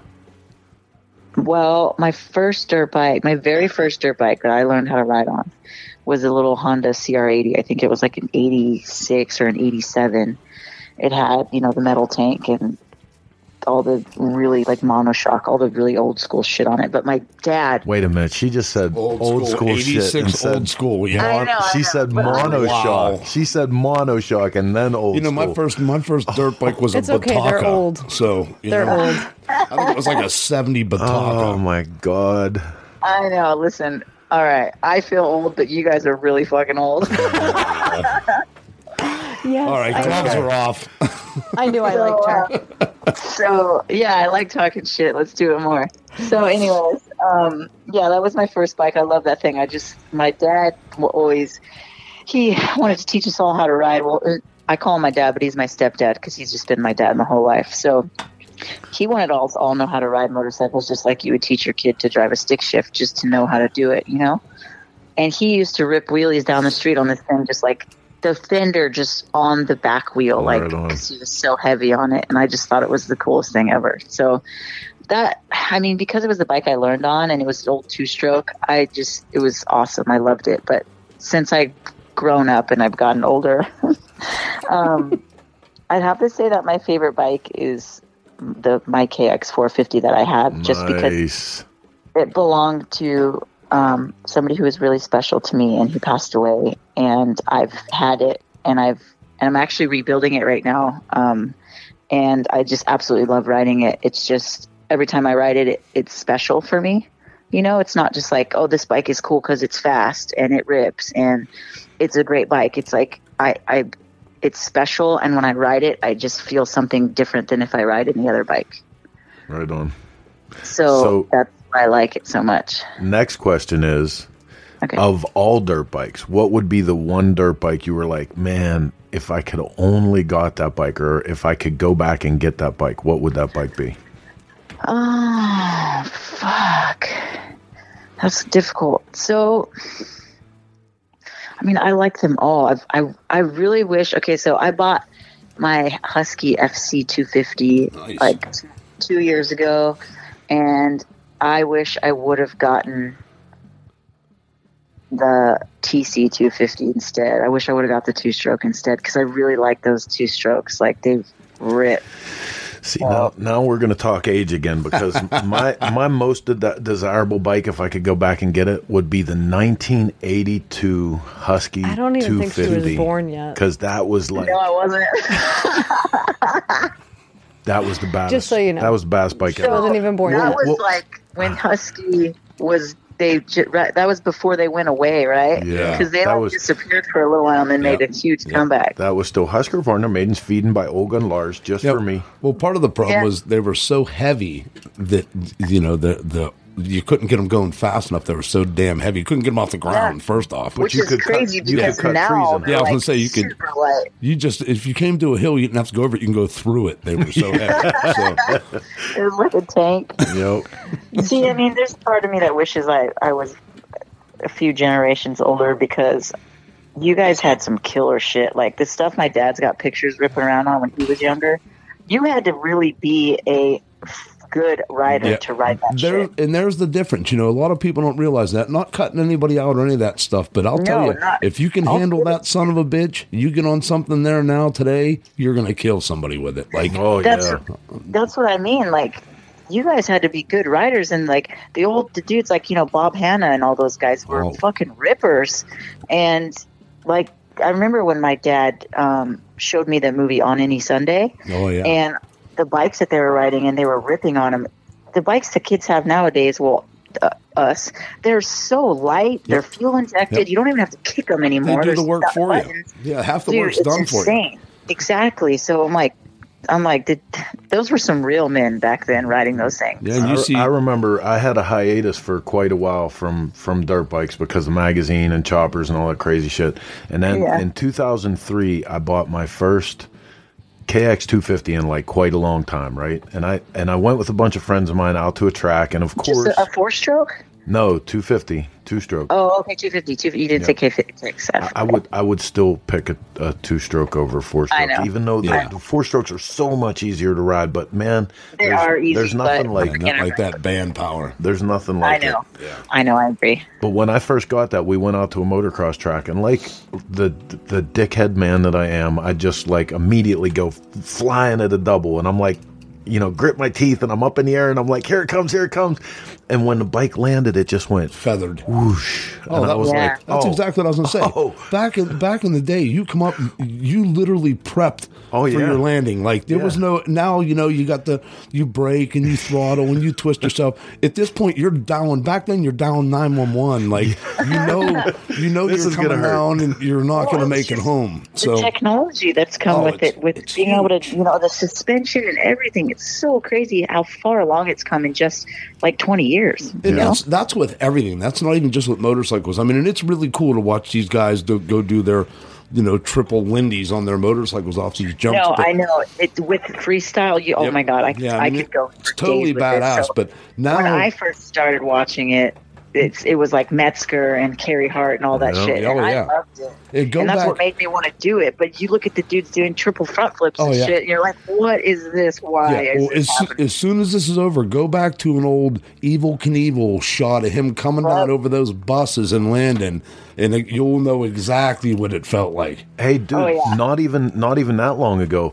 Well, my first dirt bike, my very first dirt bike that I learned how to ride on was a little Honda C R eighty. I think it was like an eighty-six or an eighty-seven. It had, you know, the metal tank and all the really like monoshock, all the really old school shit on it. But my dad. Wait a minute. She just said old, old school, school shit. And said, old school. Yeah. I know, she I know, said monoshock. Wow. She said monoshock and then old school. You know, school. my first my first dirt bike was it's a okay, Bitaca. They're old. So, you they're know, old. I think it was like a seventy Bitaca. Oh my God. I know. Listen. All right. I feel old, but you guys are really fucking old. Yes, all right, gloves are off. I knew I liked her. Uh, so, yeah, I like talking shit. Let's do it more. So, anyways, um, yeah, that was my first bike. I love that thing. I just, my dad always, he wanted to teach us all how to ride. Well, I call him my dad, but he's my stepdad because he's just been my dad my whole life. So, he wanted us all to know how to ride motorcycles just like you would teach your kid to drive a stick shift just to know how to do it, you know? And he used to rip wheelies down the street on this thing just like, the fender just on the back wheel, like because he was so heavy on it, and I just thought it was the coolest thing ever. So that, I mean, because it was the bike I learned on, and it was an old two-stroke, I just it was awesome. I loved it. But since I've grown up and I've gotten older, um, I'd have to say that my favorite bike is the my K X four fifty that I had, nice. Just because it belonged to um, somebody who was really special to me, and he passed away. And I've had it, and I've and I'm actually rebuilding it right now. Um, and I just absolutely love riding it. It's just every time I ride it, it it's special for me. You know, it's not just like, oh, this bike is cool because it's fast and it rips and it's a great bike. It's like I, I, it's special. And when I ride it, I just feel something different than if I ride any other bike. Right on. So, so that's why I like it so much. Next question is, okay. Of all dirt bikes, what would be the one dirt bike you were like, man, if I could only got that bike, or if I could go back and get that bike, what would that bike be? Oh, fuck. That's difficult. So, I mean, I like them all. I've, I I really wish. Okay, so I bought my Husky F C two fifty nice. like two years ago, and I wish I would have gotten the T C two fifty instead. I wish I would have got the two-stroke instead, because I really like those two-strokes. Like, they've ripped. See, now, now we're going to talk age again, because my my most de- desirable bike, if I could go back and get it, would be the nineteen eighty-two Husky two fifty. I don't even think she was born yet. Because that was like... No, I wasn't. That was the baddest. Just so you know. That was the baddest bike so, ever. She wasn't even born that yet. That was well, like when Husky was... They right, that was before they went away, right? Yeah, because they like was, disappeared for a little while and then yeah, made a huge yeah. comeback. That was still Husker Varner Maidens feeding by Olga and Lars just yep. for me. Well, part of the problem yeah. was they were so heavy that you know the the you couldn't get them going fast enough. They were so damn heavy. You couldn't get them off the ground yeah. first off, but which you is could crazy cut, because you could now cut trees yeah, I was like gonna say you could light. You just if you came to a hill you didn't have to go over it. You can go through it. They were so heavy. So. It was like a tank. Yep. See, I mean, there's part of me that wishes I, I was a few generations older, because you guys had some killer shit. Like, the stuff my dad's got pictures ripping around on when he was younger, you had to really be a good rider yeah. to ride that there, shit. And there's the difference. You know, a lot of people don't realize that. Not cutting anybody out or any of that stuff, but I'll no, tell you, not. if you can I'll handle that son of a bitch, you get on something there now today, you're going to kill somebody with it. Like, oh, that's, yeah. That's what I mean. Like, you guys had to be good riders, and like the old the dudes, like, you know, Bob Hanna and all those guys were wow. fucking rippers. And like, I remember when my dad um, showed me the movie On Any Sunday, oh, yeah. and the bikes that they were riding, and they were ripping on them. The bikes the kids have nowadays, well, uh, us, they're so light, yep. they're fuel injected, yep. you don't even have to kick them anymore. They do There's the work for buttons. you. Yeah, half the Dude, work's done insane. for you. Exactly. So I'm like, I'm like, did, those were some real men back then riding those things. Yeah, you I, see, I remember I had a hiatus for quite a while from, from dirt bikes because of magazine and choppers and all that crazy shit. And then yeah. in two thousand three, I bought my first K X two fifty in like quite a long time, right? And I and I went with a bunch of friends of mine out to a track, and of Just course a, a four stroke. No, two fifty, two-stroke. Oh, okay, two fifty. two fifty. You didn't say yeah. K fifty-six. I, I would I would still pick a, a two-stroke over a four-stroke, even though yeah. the, the four-strokes are so much easier to ride. But, man, they there's, are easy, there's nothing like, not like that band power. There's nothing like I know. it. Yeah. I know, I agree. But when I first got that, we went out to a motocross track, and like the the dickhead man that I am, I just like immediately go flying at a double, and I'm like, you know, grip my teeth, and I'm up in the air, and I'm like, here it comes, here it comes. And when the bike landed, it just went feathered. Whoosh. Oh, and that I was yeah. like, oh, that's exactly what I was going to say. Oh. Back in back in the day, you come up, you literally prepped oh, for yeah. your landing. Like there yeah. was no. Now you know you got the you brake and you throttle and you twist yourself. At this point, you're down. Back then, you're down nine one one. Like you know, you know you're coming down and you're not well, going to make it home. So the technology that's come oh, with it, with being huge. able to, you know, the suspension and everything. It's so crazy how far along it's come in just like twenty years. Years, you know? That's, that's with everything. That's not even just with motorcycles. I mean, and it's really cool to watch these guys do, go do their, you know, triple Lindies on their motorcycles off these jumps. No, but, I know. It, with freestyle, you, yep. oh my God, I, yeah, I, I mean, could go. It's totally badass. It. So but now, when I first started watching it, it's it was like Metzger and Carey Hart and all that yeah. shit. And oh, yeah. I loved it. Yeah, go and that's back. What made me want to do it. But you look at the dudes doing triple front flips and oh, yeah. shit, and you're like, what is this? Why yeah. is well, this as, happening? As soon as this is over, go back to an old Evel Knievel shot of him coming well, down over those buses and landing, and it, you'll know exactly what it felt like. Hey, dude, oh, yeah. not even not even that long ago,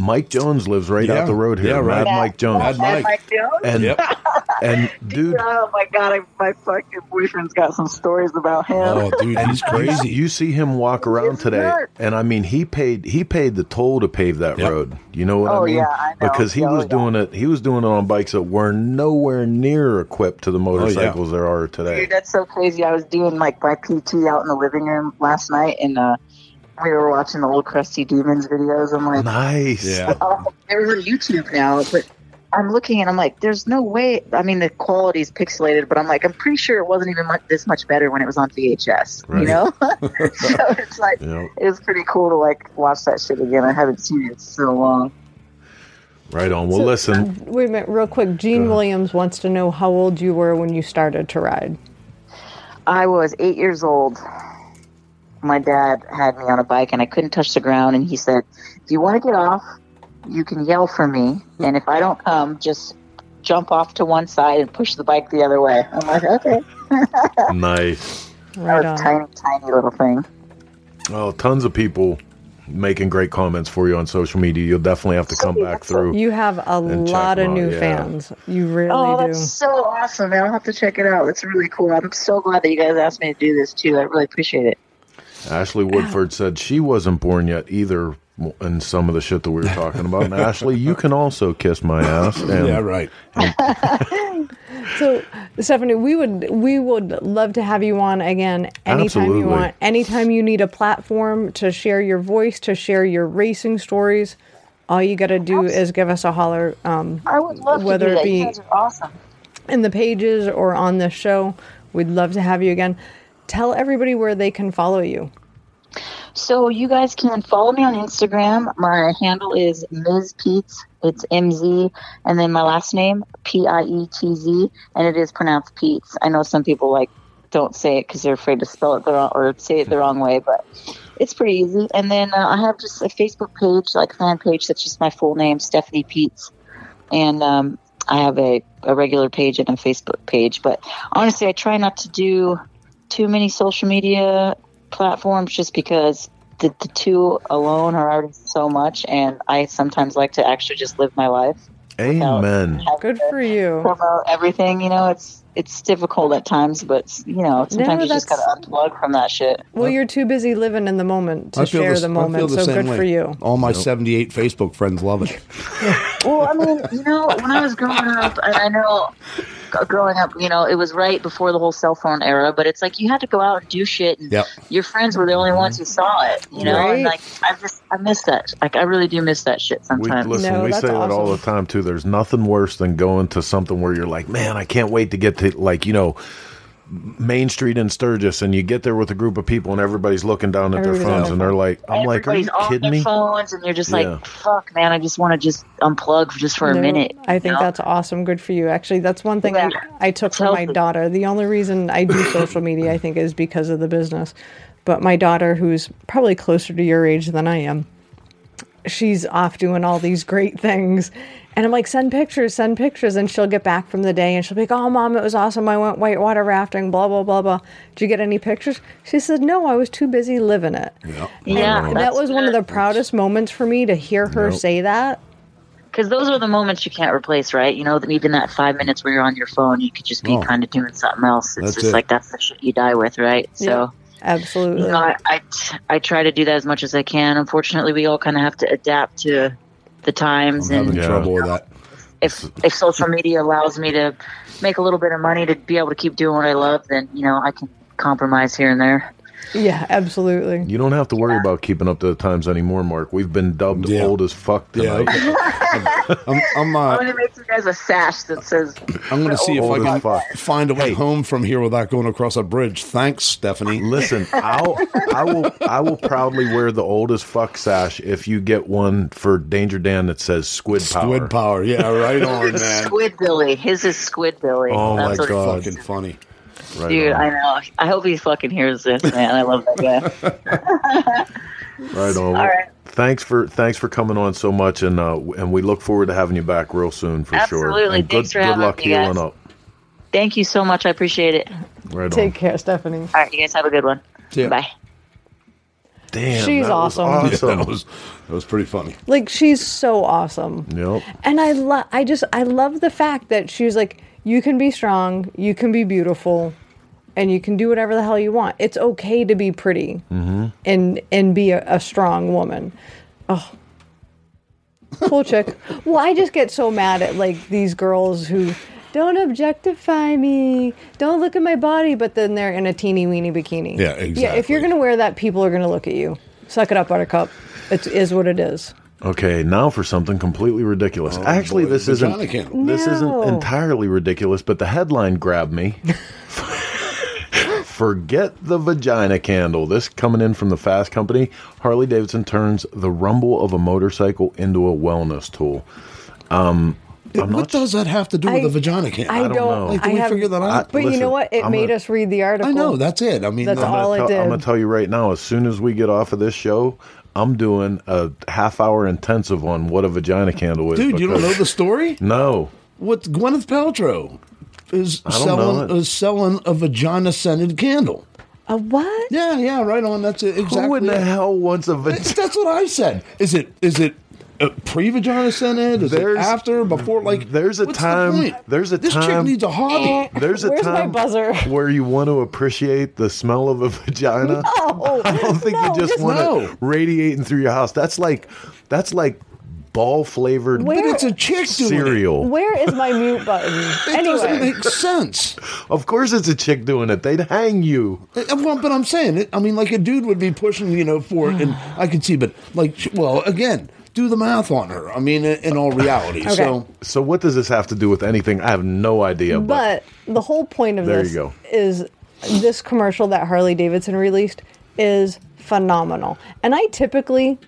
Mike Jones lives right yeah. out the road here. Yeah, right. Mad yeah. Mike Jones. Mad Mike. Mike Jones. And, yep. and dude, oh my God, I, my fucking boyfriend's got some stories about him. Oh, dude, he's crazy. You see him walk around it's today, dirt. And I mean, he paid he paid the toll to pave that yep. road. You know what oh, I mean? Yeah, I know. Because he oh, was yeah. doing it. He was doing it on bikes that were nowhere near equipped to the motorcycles oh, yeah. there are today. Dude, that's so crazy. I was doing like my P T out in the living room last night, and uh, we were watching the old Krusty Demons videos. I'm like, nice. Yeah. Oh, they're on YouTube now, but I'm looking and I'm like, there's no way. I mean, the quality's pixelated, but I'm like, I'm pretty sure it wasn't even much, this much better when it was on V H S, right. you know? So it's like, yep. it was pretty cool to like watch that shit again. I haven't seen it in so long. Right on. Well, so, listen. Um, wait a minute, real quick. Gene Williams wants to know how old you were when you started to ride. I was eight years old. My dad had me on a bike, and I couldn't touch the ground. And he said, if you want to get off, you can yell for me. And if I don't come, just jump off to one side and push the bike the other way. I'm like, okay. Nice. Right on. That was a tiny, tiny little thing. Oh, tons of people making great comments for you on social media. You'll definitely have to come so, back through. You have a lot of new yeah. fans. You really oh, do. Oh, that's so awesome. I'll have to check it out. It's really cool. I'm so glad that you guys asked me to do this, too. I really appreciate it. Ashley Woodford said she wasn't born yet either in some of the shit that we were talking about. And Ashley, you can also kiss my ass. And, yeah, right. And... So, Stephanie, we would we would love to have you on again anytime Absolutely. You want. Anytime you need a platform to share your voice, to share your racing stories, all you got to do Absolutely. Is give us a holler. Um, I would love whether to do that. It be you guys are awesome. In the pages or on the show, we'd love to have you again. Tell everybody where they can follow you. So you guys can follow me on Instagram. My handle is Miz Pietz. It's M Z. And then my last name, P I E T Z. And it is pronounced Pietz. I know some people like don't say it because they're afraid to spell it the wrong, or say it the wrong way. But it's pretty easy. And then uh, I have just a Facebook page, like fan page. That's just my full name, Stephanie Pietz. And um, I have a, a regular page and a Facebook page. But honestly, I try not to do too many social media platforms just because the, the two alone are already so much, and I sometimes like to actually just live my life. Amen. Good for you. Promote everything, you know, it's it's difficult at times, but you know, sometimes no, you just gotta unplug from that shit. Well, you're too busy living in the moment to share the, the moment, the so good way. For you. All my nope. seventy-eight Facebook friends love it. Well, I mean, you know, when I was growing up, and I know growing up, you know, it was right before the whole cell phone era, but it's like you had to go out and do shit, and yep. your friends were the only ones who saw it, you know, right. and like I just I miss that. Like I really do miss that shit sometimes. We, listen, no, we say awesome. That all the time too. There's nothing worse than going to something where you're like, man, I can't wait to get to like, you know, Main Street in Sturgis, and you get there with a group of people and everybody's looking down at everybody's their phones, and they're like, I'm like, are you kidding me? Phones, and they're just yeah. like, fuck, man, I just want to just unplug just for no, a minute. I think know? That's awesome. Good for you. Actually, that's one thing yeah. I, I took it's from healthy. My daughter. The only reason I do social media, I think, is because of the business. But my daughter, who's probably closer to your age than I am, she's off doing all these great things. And I'm like, send pictures, send pictures. And she'll get back from the day and she'll be like, oh, Mom, it was awesome. I went whitewater rafting, blah, blah, blah, blah. Did you get any pictures? She said, no, I was too busy living it. Yep. Yeah. That was one of the proudest moments for me to hear her nope. say that. Because those are the moments you can't replace, right? You know, even that five minutes where you're on your phone, you could just be oh, kind of doing something else. It's just it. Like, that's the shit you die with, right? So. Yep. Absolutely. You know, I, I, I try to do that as much as I can. Unfortunately, we all kind of have to adapt to the times. I'm and having trouble you know, with that. If if social media allows me to make a little bit of money to be able to keep doing what I love, then you know I can compromise here and there. Yeah, absolutely. You don't have to worry yeah. about keeping up to the times anymore, Mark. We've been dubbed yeah. old as fuck tonight. Yeah. I'm, I'm, uh, I'm going to make you guys a sash that says... I'm going to see if I can fuck. Find a way hey. Home from here without going across a bridge. Thanks, Stephanie. Listen, I'll, I will I will proudly wear the old as fuck sash if you get one for Danger Dan that says squid power. Squid power. Yeah, right on, man. Squid Billy. His is Squid Billy. Oh, that's my God. Fucking funny. Right Dude, on. I know. I hope he fucking hears this, man. I love that guy. Right on. All right. Thanks for thanks for coming on so much, and uh, and we look forward to having you back real soon for Absolutely. Sure. Absolutely. Thanks good, for having me, Good luck healing up. Thank you so much. I appreciate it. Right Take on. Care, Stephanie. All right, you guys have a good one. See ya. Bye. Damn, she's that awesome. Was awesome. Yeah, that was that was pretty funny. Like, she's so awesome. Yep. And I love, I just, I love the fact that she's like, you can be strong, you can be beautiful, and you can do whatever the hell you want. It's okay to be pretty mm-hmm. and and be a, a strong woman. Oh, cool chick. Well, I just get so mad at like these girls who don't objectify me. Don't look at my body, but then they're in a teeny weeny bikini. Yeah, exactly. Yeah, if you're gonna wear that, people are gonna look at you. Suck it up, Buttercup. It is what it is. Okay, now for something completely ridiculous. Oh, Actually, boy. this the isn't no. this isn't entirely ridiculous, but the headline grabbed me. Forget the vagina candle. This coming in from the Fast Company. Harley-Davidson turns the rumble of a motorcycle into a wellness tool. Um, it, what does that have to do I, with the vagina candle? I, I don't, don't know. Like, do I we have, figure that out? I, but listen, you know what? It I'm made a, us read the article. I know. That's it. I mean, that's I'm all gonna it tell, did. I'm going to tell you right now, as soon as we get off of this show, I'm doing a half-hour intensive on what a vagina candle is. Dude, because, you don't know the story? No. What's Gwyneth Paltrow? Is selling, is selling a vagina-scented candle. A what? Yeah, yeah, right on. That's it. Exactly. Who in the hell wants a vagina? That's what I said. Is it? Is it pre-vagina scented? Is there's, it after? Before? Like, there's a time. The there's a this time. This chick needs a hobby. There's a Where's time my buzzer? Where you want to appreciate the smell of a vagina. No, I don't think no, you just, just want no. it radiating through your house. That's like, that's like. Ball flavored Where, but it's a chick doing cereal. It. Where is my mute button? It anyway. Doesn't make sense. Of course it's a chick doing it. They'd hang you. Well, but I'm saying it. I mean, like, a dude would be pushing, you know, for it, and I could see, but like, well, again, do the math on her. I mean, in all reality. Okay. So, so what does this have to do with anything? I have no idea. But, but the whole point of there this you go. Is this commercial that Harley-Davidson released is phenomenal. And I typically.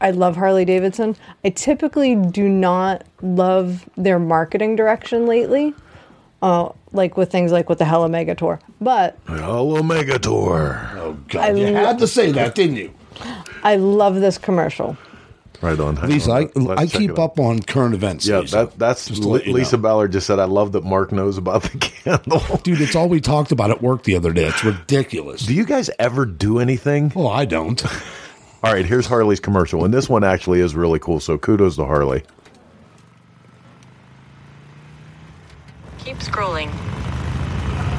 I love Harley-Davidson. I typically do not love their marketing direction lately, uh, like with things like with the Hella Mega Tour. But Hella Mega Tour. Oh God! I you lo- had to say that, didn't you? I love this commercial. Right on. Lisa, I, I keep up on current events. Yeah, that, that's L- Lisa know. Ballard just said, I love that Mark knows about the candle. Dude, it's all we talked about at work the other day. It's ridiculous. Do you guys ever do anything? Well, I don't. All right, here's Harley's commercial, and this one actually is really cool, so kudos to Harley. Keep scrolling.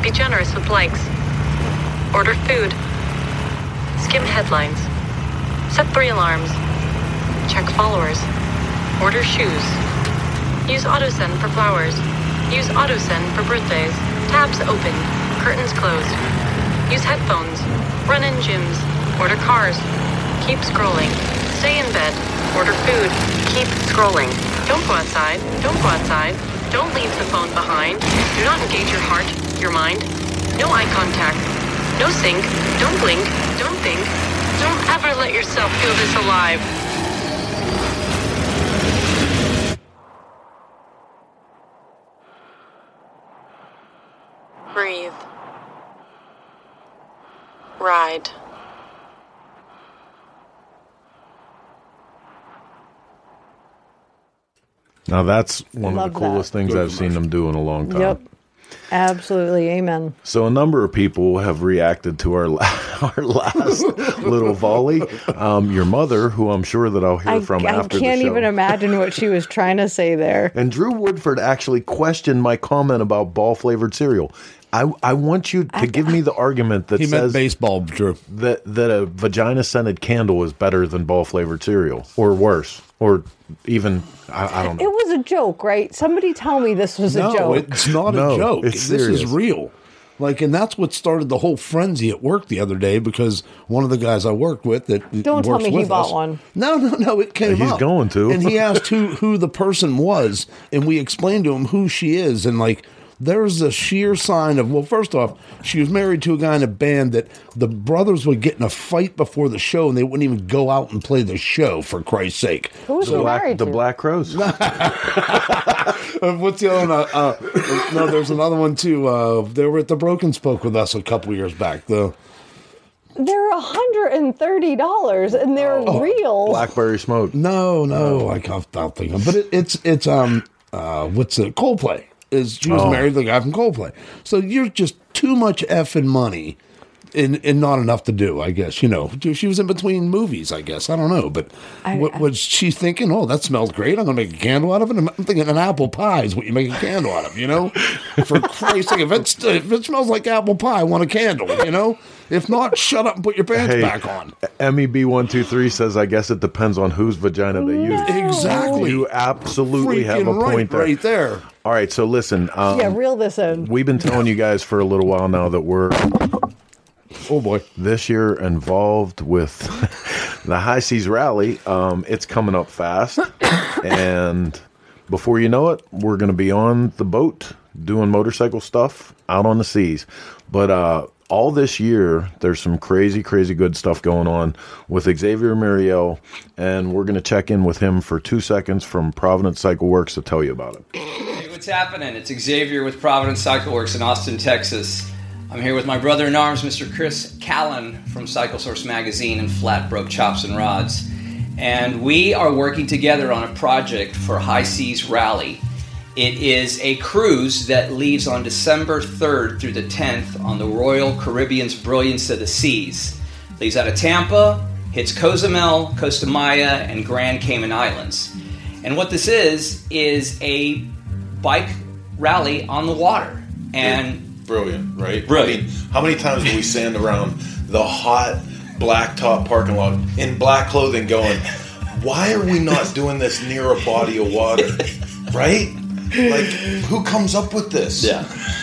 Be generous with likes. Order food. Skim headlines. Set three alarms. Check followers. Order shoes. Use AutoSend for flowers. Use AutoSend for birthdays. Tabs open. Curtains closed. Use headphones. Run in gyms. Order cars. Keep scrolling. Stay in bed. Order food. Keep scrolling. Don't go outside. Don't go outside. Don't leave the phone behind. Do not engage your heart, your mind. No eye contact. No sync. Don't blink. Don't think. Don't ever let yourself feel this alive. Breathe. Ride. Now, that's one Love of the coolest that. Things Good I've commercial. Seen them do in a long time. Yep. Absolutely. Amen. So a number of people have reacted to our our last little volley. Um, your mother, who I'm sure that I'll hear I, from I after the show. I can't even imagine what she was trying to say there. And Drew Woodford actually questioned my comment about ball-flavored cereal. I, I want you to I, give me the argument that he says meant baseball, Drew. That, that a vagina-scented candle is better than ball-flavored cereal, or worse. Or even, I, I don't know. It was a joke, right? Somebody tell me this was no, a joke. No, it's not no, a joke. It's this serious. Is real. Like, and that's what started the whole frenzy at work the other day, because one of the guys I worked with that don't tell me he bought us, one. No, no, no. It came He's up. He's going to. And he asked who, who the person was, and we explained to him who she is. And, like, there's a sheer sign of, well, first off, she was married to a guy in a band that the brothers would get in a fight before the show, and they wouldn't even go out and play the show, for Christ's sake. Who was so married to? The Black Crowes. What's the other one? Uh, uh, no, there's another one, too. Uh, they were at the Broken Spoke with us a couple years back, though. They're one hundred thirty dollars, and they're oh, real. Blackberry Smoke. No, no, I can't stop thinking. But it, it's, it's um, uh, what's it, Coldplay. Is she was oh. married to the guy from Coldplay. So you're just too much effing money and, and not enough to do, I guess, you know. She was in between movies, I guess. I don't know. But I, what I, was she thinking? Oh, that smells great. I'm going to make a candle out of it. I'm thinking an apple pie is what you make a candle out of, you know. For Christ's sake, if, it's, if it smells like apple pie, I want a candle, you know. If not, shut up and put your pants hey, back on. M E B one two three says, I guess it depends on whose vagina they use. No. Exactly. You absolutely Freaking have a right, point there. Right there. All right, so listen. Um, yeah, reel this in. We've been telling you guys for a little while now that we're, oh boy, this year involved with the High Seas Rally. Um, it's coming up fast. And before you know it, we're going to be on the boat doing motorcycle stuff out on the seas. But, uh, all this year, there's some crazy, crazy good stuff going on with Xavier Muriel, and we're going to check in with him for two seconds from Providence Cycle Works to tell you about it. Hey, what's happening? It's Xavier with Providence Cycle Works in Austin, Texas. I'm here with my brother-in-arms, Mister Chris Callen from Cycle Source Magazine and Flat Broke Chops and Rods. And we are working together on a project for High Seas Rally. It is a cruise that leaves on December third through the tenth on the Royal Caribbean's Brilliance of the Seas. Leaves out of Tampa, hits Cozumel, Costa Maya, and Grand Cayman Islands. And what this is, is a bike rally on the water. And brilliant, right? Brilliant. I mean, how many times do we stand around the hot blacktop parking lot in black clothing going, why are we not doing this near a body of water? Right? Like, who comes up with this? Yeah.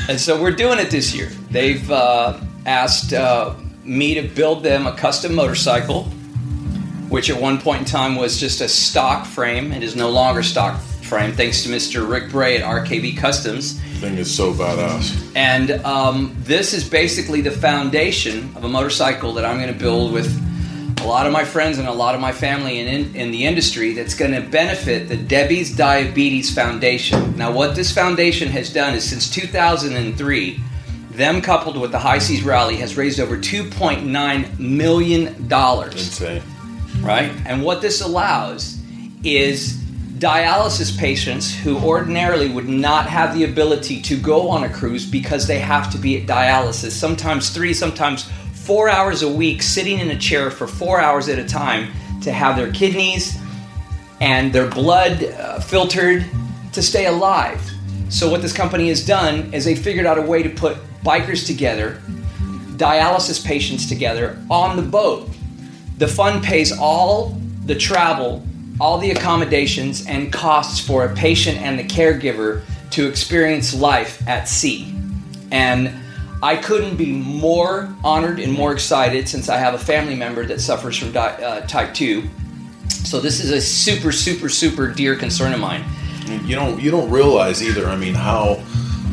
And so we're doing it this year. They've uh, asked uh, me to build them a custom motorcycle, which at one point in time was just a stock frame. It is no longer stock frame, thanks to Mister Rick Bray at R K B Customs. Thing is so badass. And um, this is basically the foundation of a motorcycle that I'm going to build with a lot of my friends and a lot of my family in, in, in the industry, that's going to benefit the Debbie's Diabetes Foundation. Now, what this foundation has done is since two thousand three, them coupled with the High Seas Rally has raised over two point nine million dollars. Insane. Right? And what this allows is dialysis patients who ordinarily would not have the ability to go on a cruise because they have to be at dialysis, sometimes three, sometimes four hours a week, sitting in a chair for four hours at a time to have their kidneys and their blood uh, filtered to stay alive. So what this company has done is they figured out a way to put bikers together, dialysis patients together on the boat. The fund pays all the travel, all the accommodations and costs for a patient and the caregiver to experience life at sea. And I couldn't be more honored and more excited since I have a family member that suffers from di- uh, type two. So this is a super, super, super dear concern of mine. You don't you don't realize either, I mean, how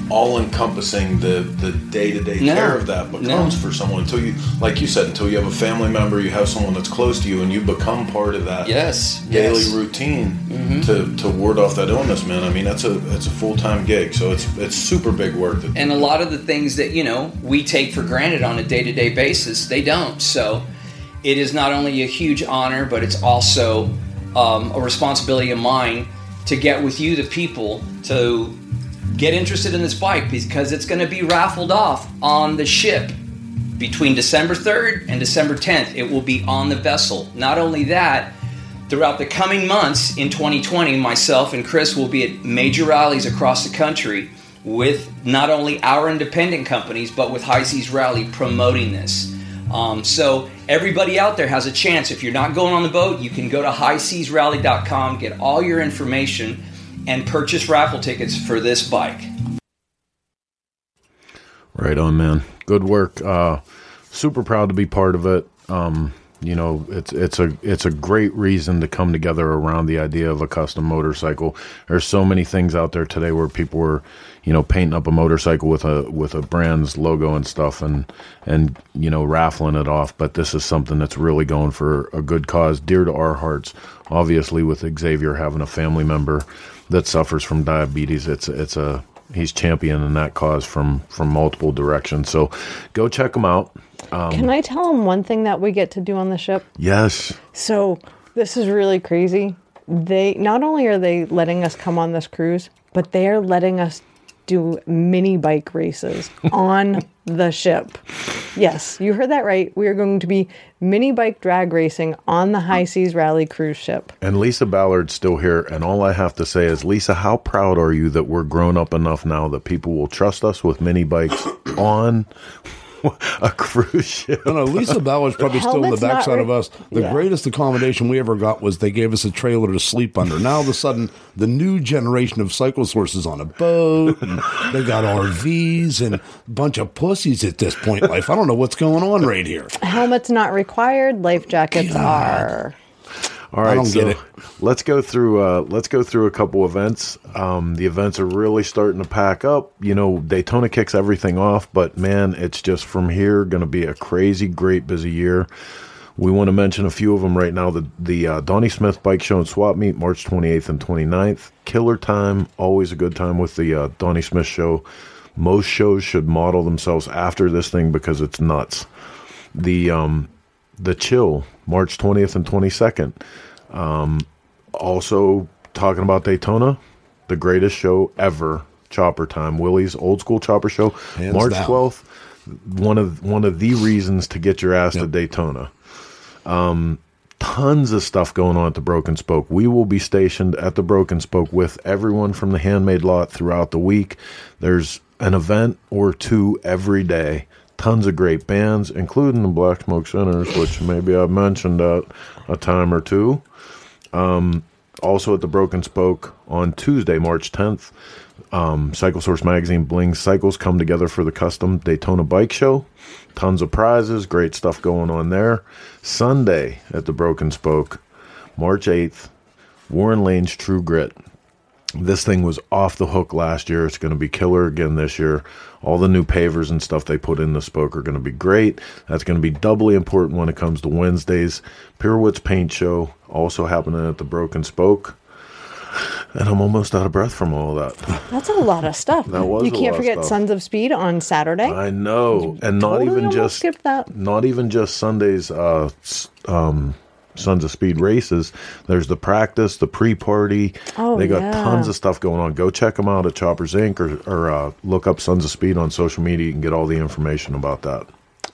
all-encompassing the, the day-to-day no. care of that becomes no. for someone. Until you, like you said, until you have a family member, you have someone that's close to you, and you become part of that yes. daily yes. routine mm-hmm. to, to ward off that illness, man. I mean, that's a that's a full-time gig, so it's it's super big work. That and a lot of the things that, you know, we take for granted on a day-to-day basis, they don't. So it is not only a huge honor, but it's also um, a responsibility of mine to get with you, the people, to get interested in this bike because it's going to be raffled off on the ship between December third and December tenth. It will be on the vessel. Not only that, throughout the coming months in twenty twenty, myself and Chris will be at major rallies across the country with not only our independent companies, but with High Seas Rally promoting this. Um, so everybody out there has a chance. If you're not going on the boat, you can go to high seas rally dot com, get all your information, and purchase raffle tickets for this bike. Right on, man. Good work. Uh, super proud to be part of it. Um, you know, it's it's a it's a great reason to come together around the idea of a custom motorcycle. There's so many things out there today where people were, you know, painting up a motorcycle with a with a brand's logo and stuff, and and you know, raffling it off. But this is something that's really going for a good cause, dear to our hearts. Obviously, with Xavier having a family member that suffers from diabetes, it's it's a he's championing that cause from from multiple directions. So go check him out. Um, Can I tell him one thing that we get to do on the ship? Yes. So this is really crazy. They not only are they letting us come on this cruise, but they are letting us do mini bike races on the ship. Yes, you heard that right. We are going to be mini bike drag racing on the High Seas Rally cruise ship. And Lisa Ballard's still here. And all I have to say is, Lisa, how proud are you that we're grown up enough now that people will trust us with mini bikes on a cruise ship? No, no, Lisa Ballard's probably still in the backside re- of us. The yeah. greatest accommodation we ever got was they gave us a trailer to sleep under. Now, all of a sudden, the new generation of Cycle Source is on a boat, and they got R Vs and a bunch of pussies at this point in life. I don't know what's going on right here. Helmets not required, life jackets God. are. All right, I don't so get it. let's go through. Uh, let's go through a couple events. Um, the events are really starting to pack up. You know, Daytona kicks everything off, but man, it's just from here going to be a crazy, great, busy year. We want to mention a few of them right now. The the uh, Donnie Smith Bike Show and Swap Meet, March twenty-eighth and twenty-ninth. Killer time. Always a good time with the uh, Donnie Smith Show. Most shows should model themselves after this thing because it's nuts. The um, the Chill, March twentieth and twenty-second. Um, also talking about Daytona, the greatest show ever, Chopper Time, Willie's old school chopper show, hands March twelfth. One of, one of the reasons to get your ass yep. to Daytona. Um, tons of stuff going on at the Broken Spoke. We will be stationed at the Broken Spoke with everyone from the Handmade lot throughout the week. There's an event or two every day. Tons of great bands, including the Black Smoke Sinners, which maybe I've mentioned at a time or two. Um, also at the Broken Spoke on Tuesday, March tenth, um, Cycle Source Magazine, Bling Cycles come together for the custom Daytona Bike Show. Tons of prizes, great stuff going on there. Sunday at the Broken Spoke, March eighth, Warren Lane's True Grit. This thing was off the hook last year. It's going to be killer again this year. All the new pavers and stuff they put in the spoke are going to be great. That's going to be doubly important when it comes to Wednesdays. Pierwood's Paint Show also happening at the Broken Spoke. And I'm almost out of breath from all that. That's a lot of stuff. That was you can't a lot forget of stuff. Sons of Speed on Saturday. I know, and totally not even just skip that. Not even just Sundays. Uh, um, Sons of Speed races. There's the practice, the pre-party. Oh, they got yeah. tons of stuff going on. Go check them out at Choppers Incorporated or, or uh, look up Sons of Speed on social media. You can get all the information about that.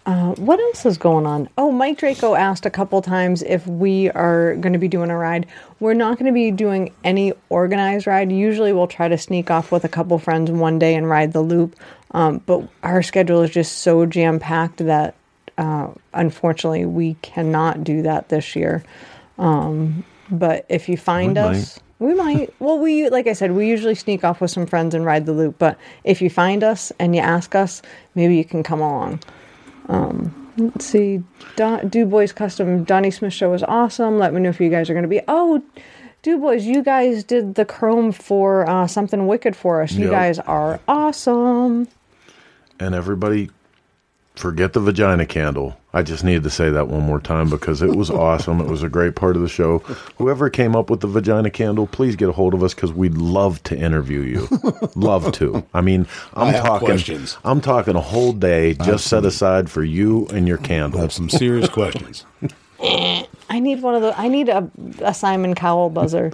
Uh, what else is going on? Oh, Mike Draco asked a couple times if we are going to be doing a ride. We're not going to be doing any organized ride. Usually we'll try to sneak off with a couple friends one day and ride the loop. Um, but our schedule is just so jam-packed that Uh, unfortunately, we cannot do that this year. Um, but if you find we us, might. we might. Well, we, like I said, we usually sneak off with some friends and ride the loop. But if you find us and you ask us, maybe you can come along. Um, let's see. Don, Du Bois Custom Donnie Smith Show was awesome. Let me know if you guys are going to be. Oh, Du Bois, you guys did the chrome for uh, Something Wicked for us. You yep. guys are awesome. And everybody, forget the vagina candle. I just needed to say that one more time because it was awesome. It was a great part of the show. Whoever came up with the vagina candle, please get a hold of us because we'd love to interview you. Love to. I mean, I'm I talking. Questions. I'm talking a whole day just Absolutely. set aside for you and your candle. I have some serious questions. I need one of those. I need a, a Simon Cowell buzzer.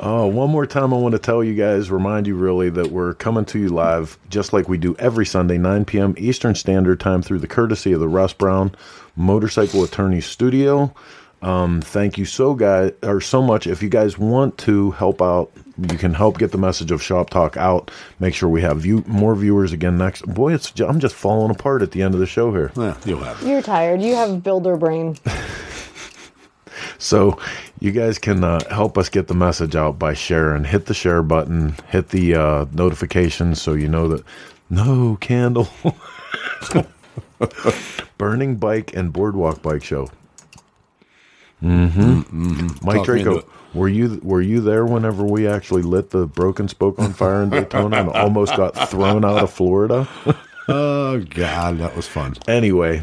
Oh, one more time I want to tell you guys, remind you really that we're coming to you live just like we do every Sunday, nine p.m. Eastern Standard Time through the courtesy of the Russ Brown Motorcycle Attorney Studio. Um, thank you so guys or so much. If you guys want to help out, you can help get the message of Shop Talk out. Make sure we have view- more viewers again next. Boy, it's I'm just falling apart at the end of the show here. Yeah, you'll have it. You're tired. You have builder brain. So you guys can uh, help us get the message out by sharing. Hit the share button. Hit the uh, notifications so you know that no candle. Burning Bike and Boardwalk Bike Show. Mm-hmm. Mm-hmm. Mike Talk Draco, were you were you there whenever we actually lit the Broken Spoke on fire in Daytona and almost got thrown out of Florida? Oh God, that was fun. Anyway,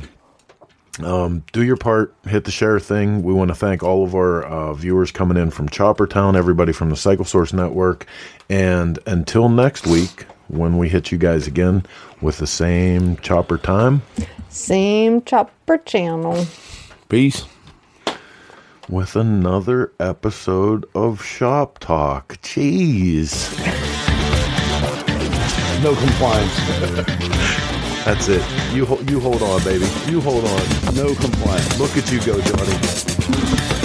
um, do your part. Hit the share thing. We want to thank all of our uh, viewers coming in from Chopper Town, everybody from the Cycle Source Network, and until next week when we hit you guys again with the same Chopper Time, same Chopper Channel. Peace. With another episode of Shop Talk. Jeez. No compliance. That's it. You, you hold on, baby. You hold on. No complaint. Look at you go, Johnny.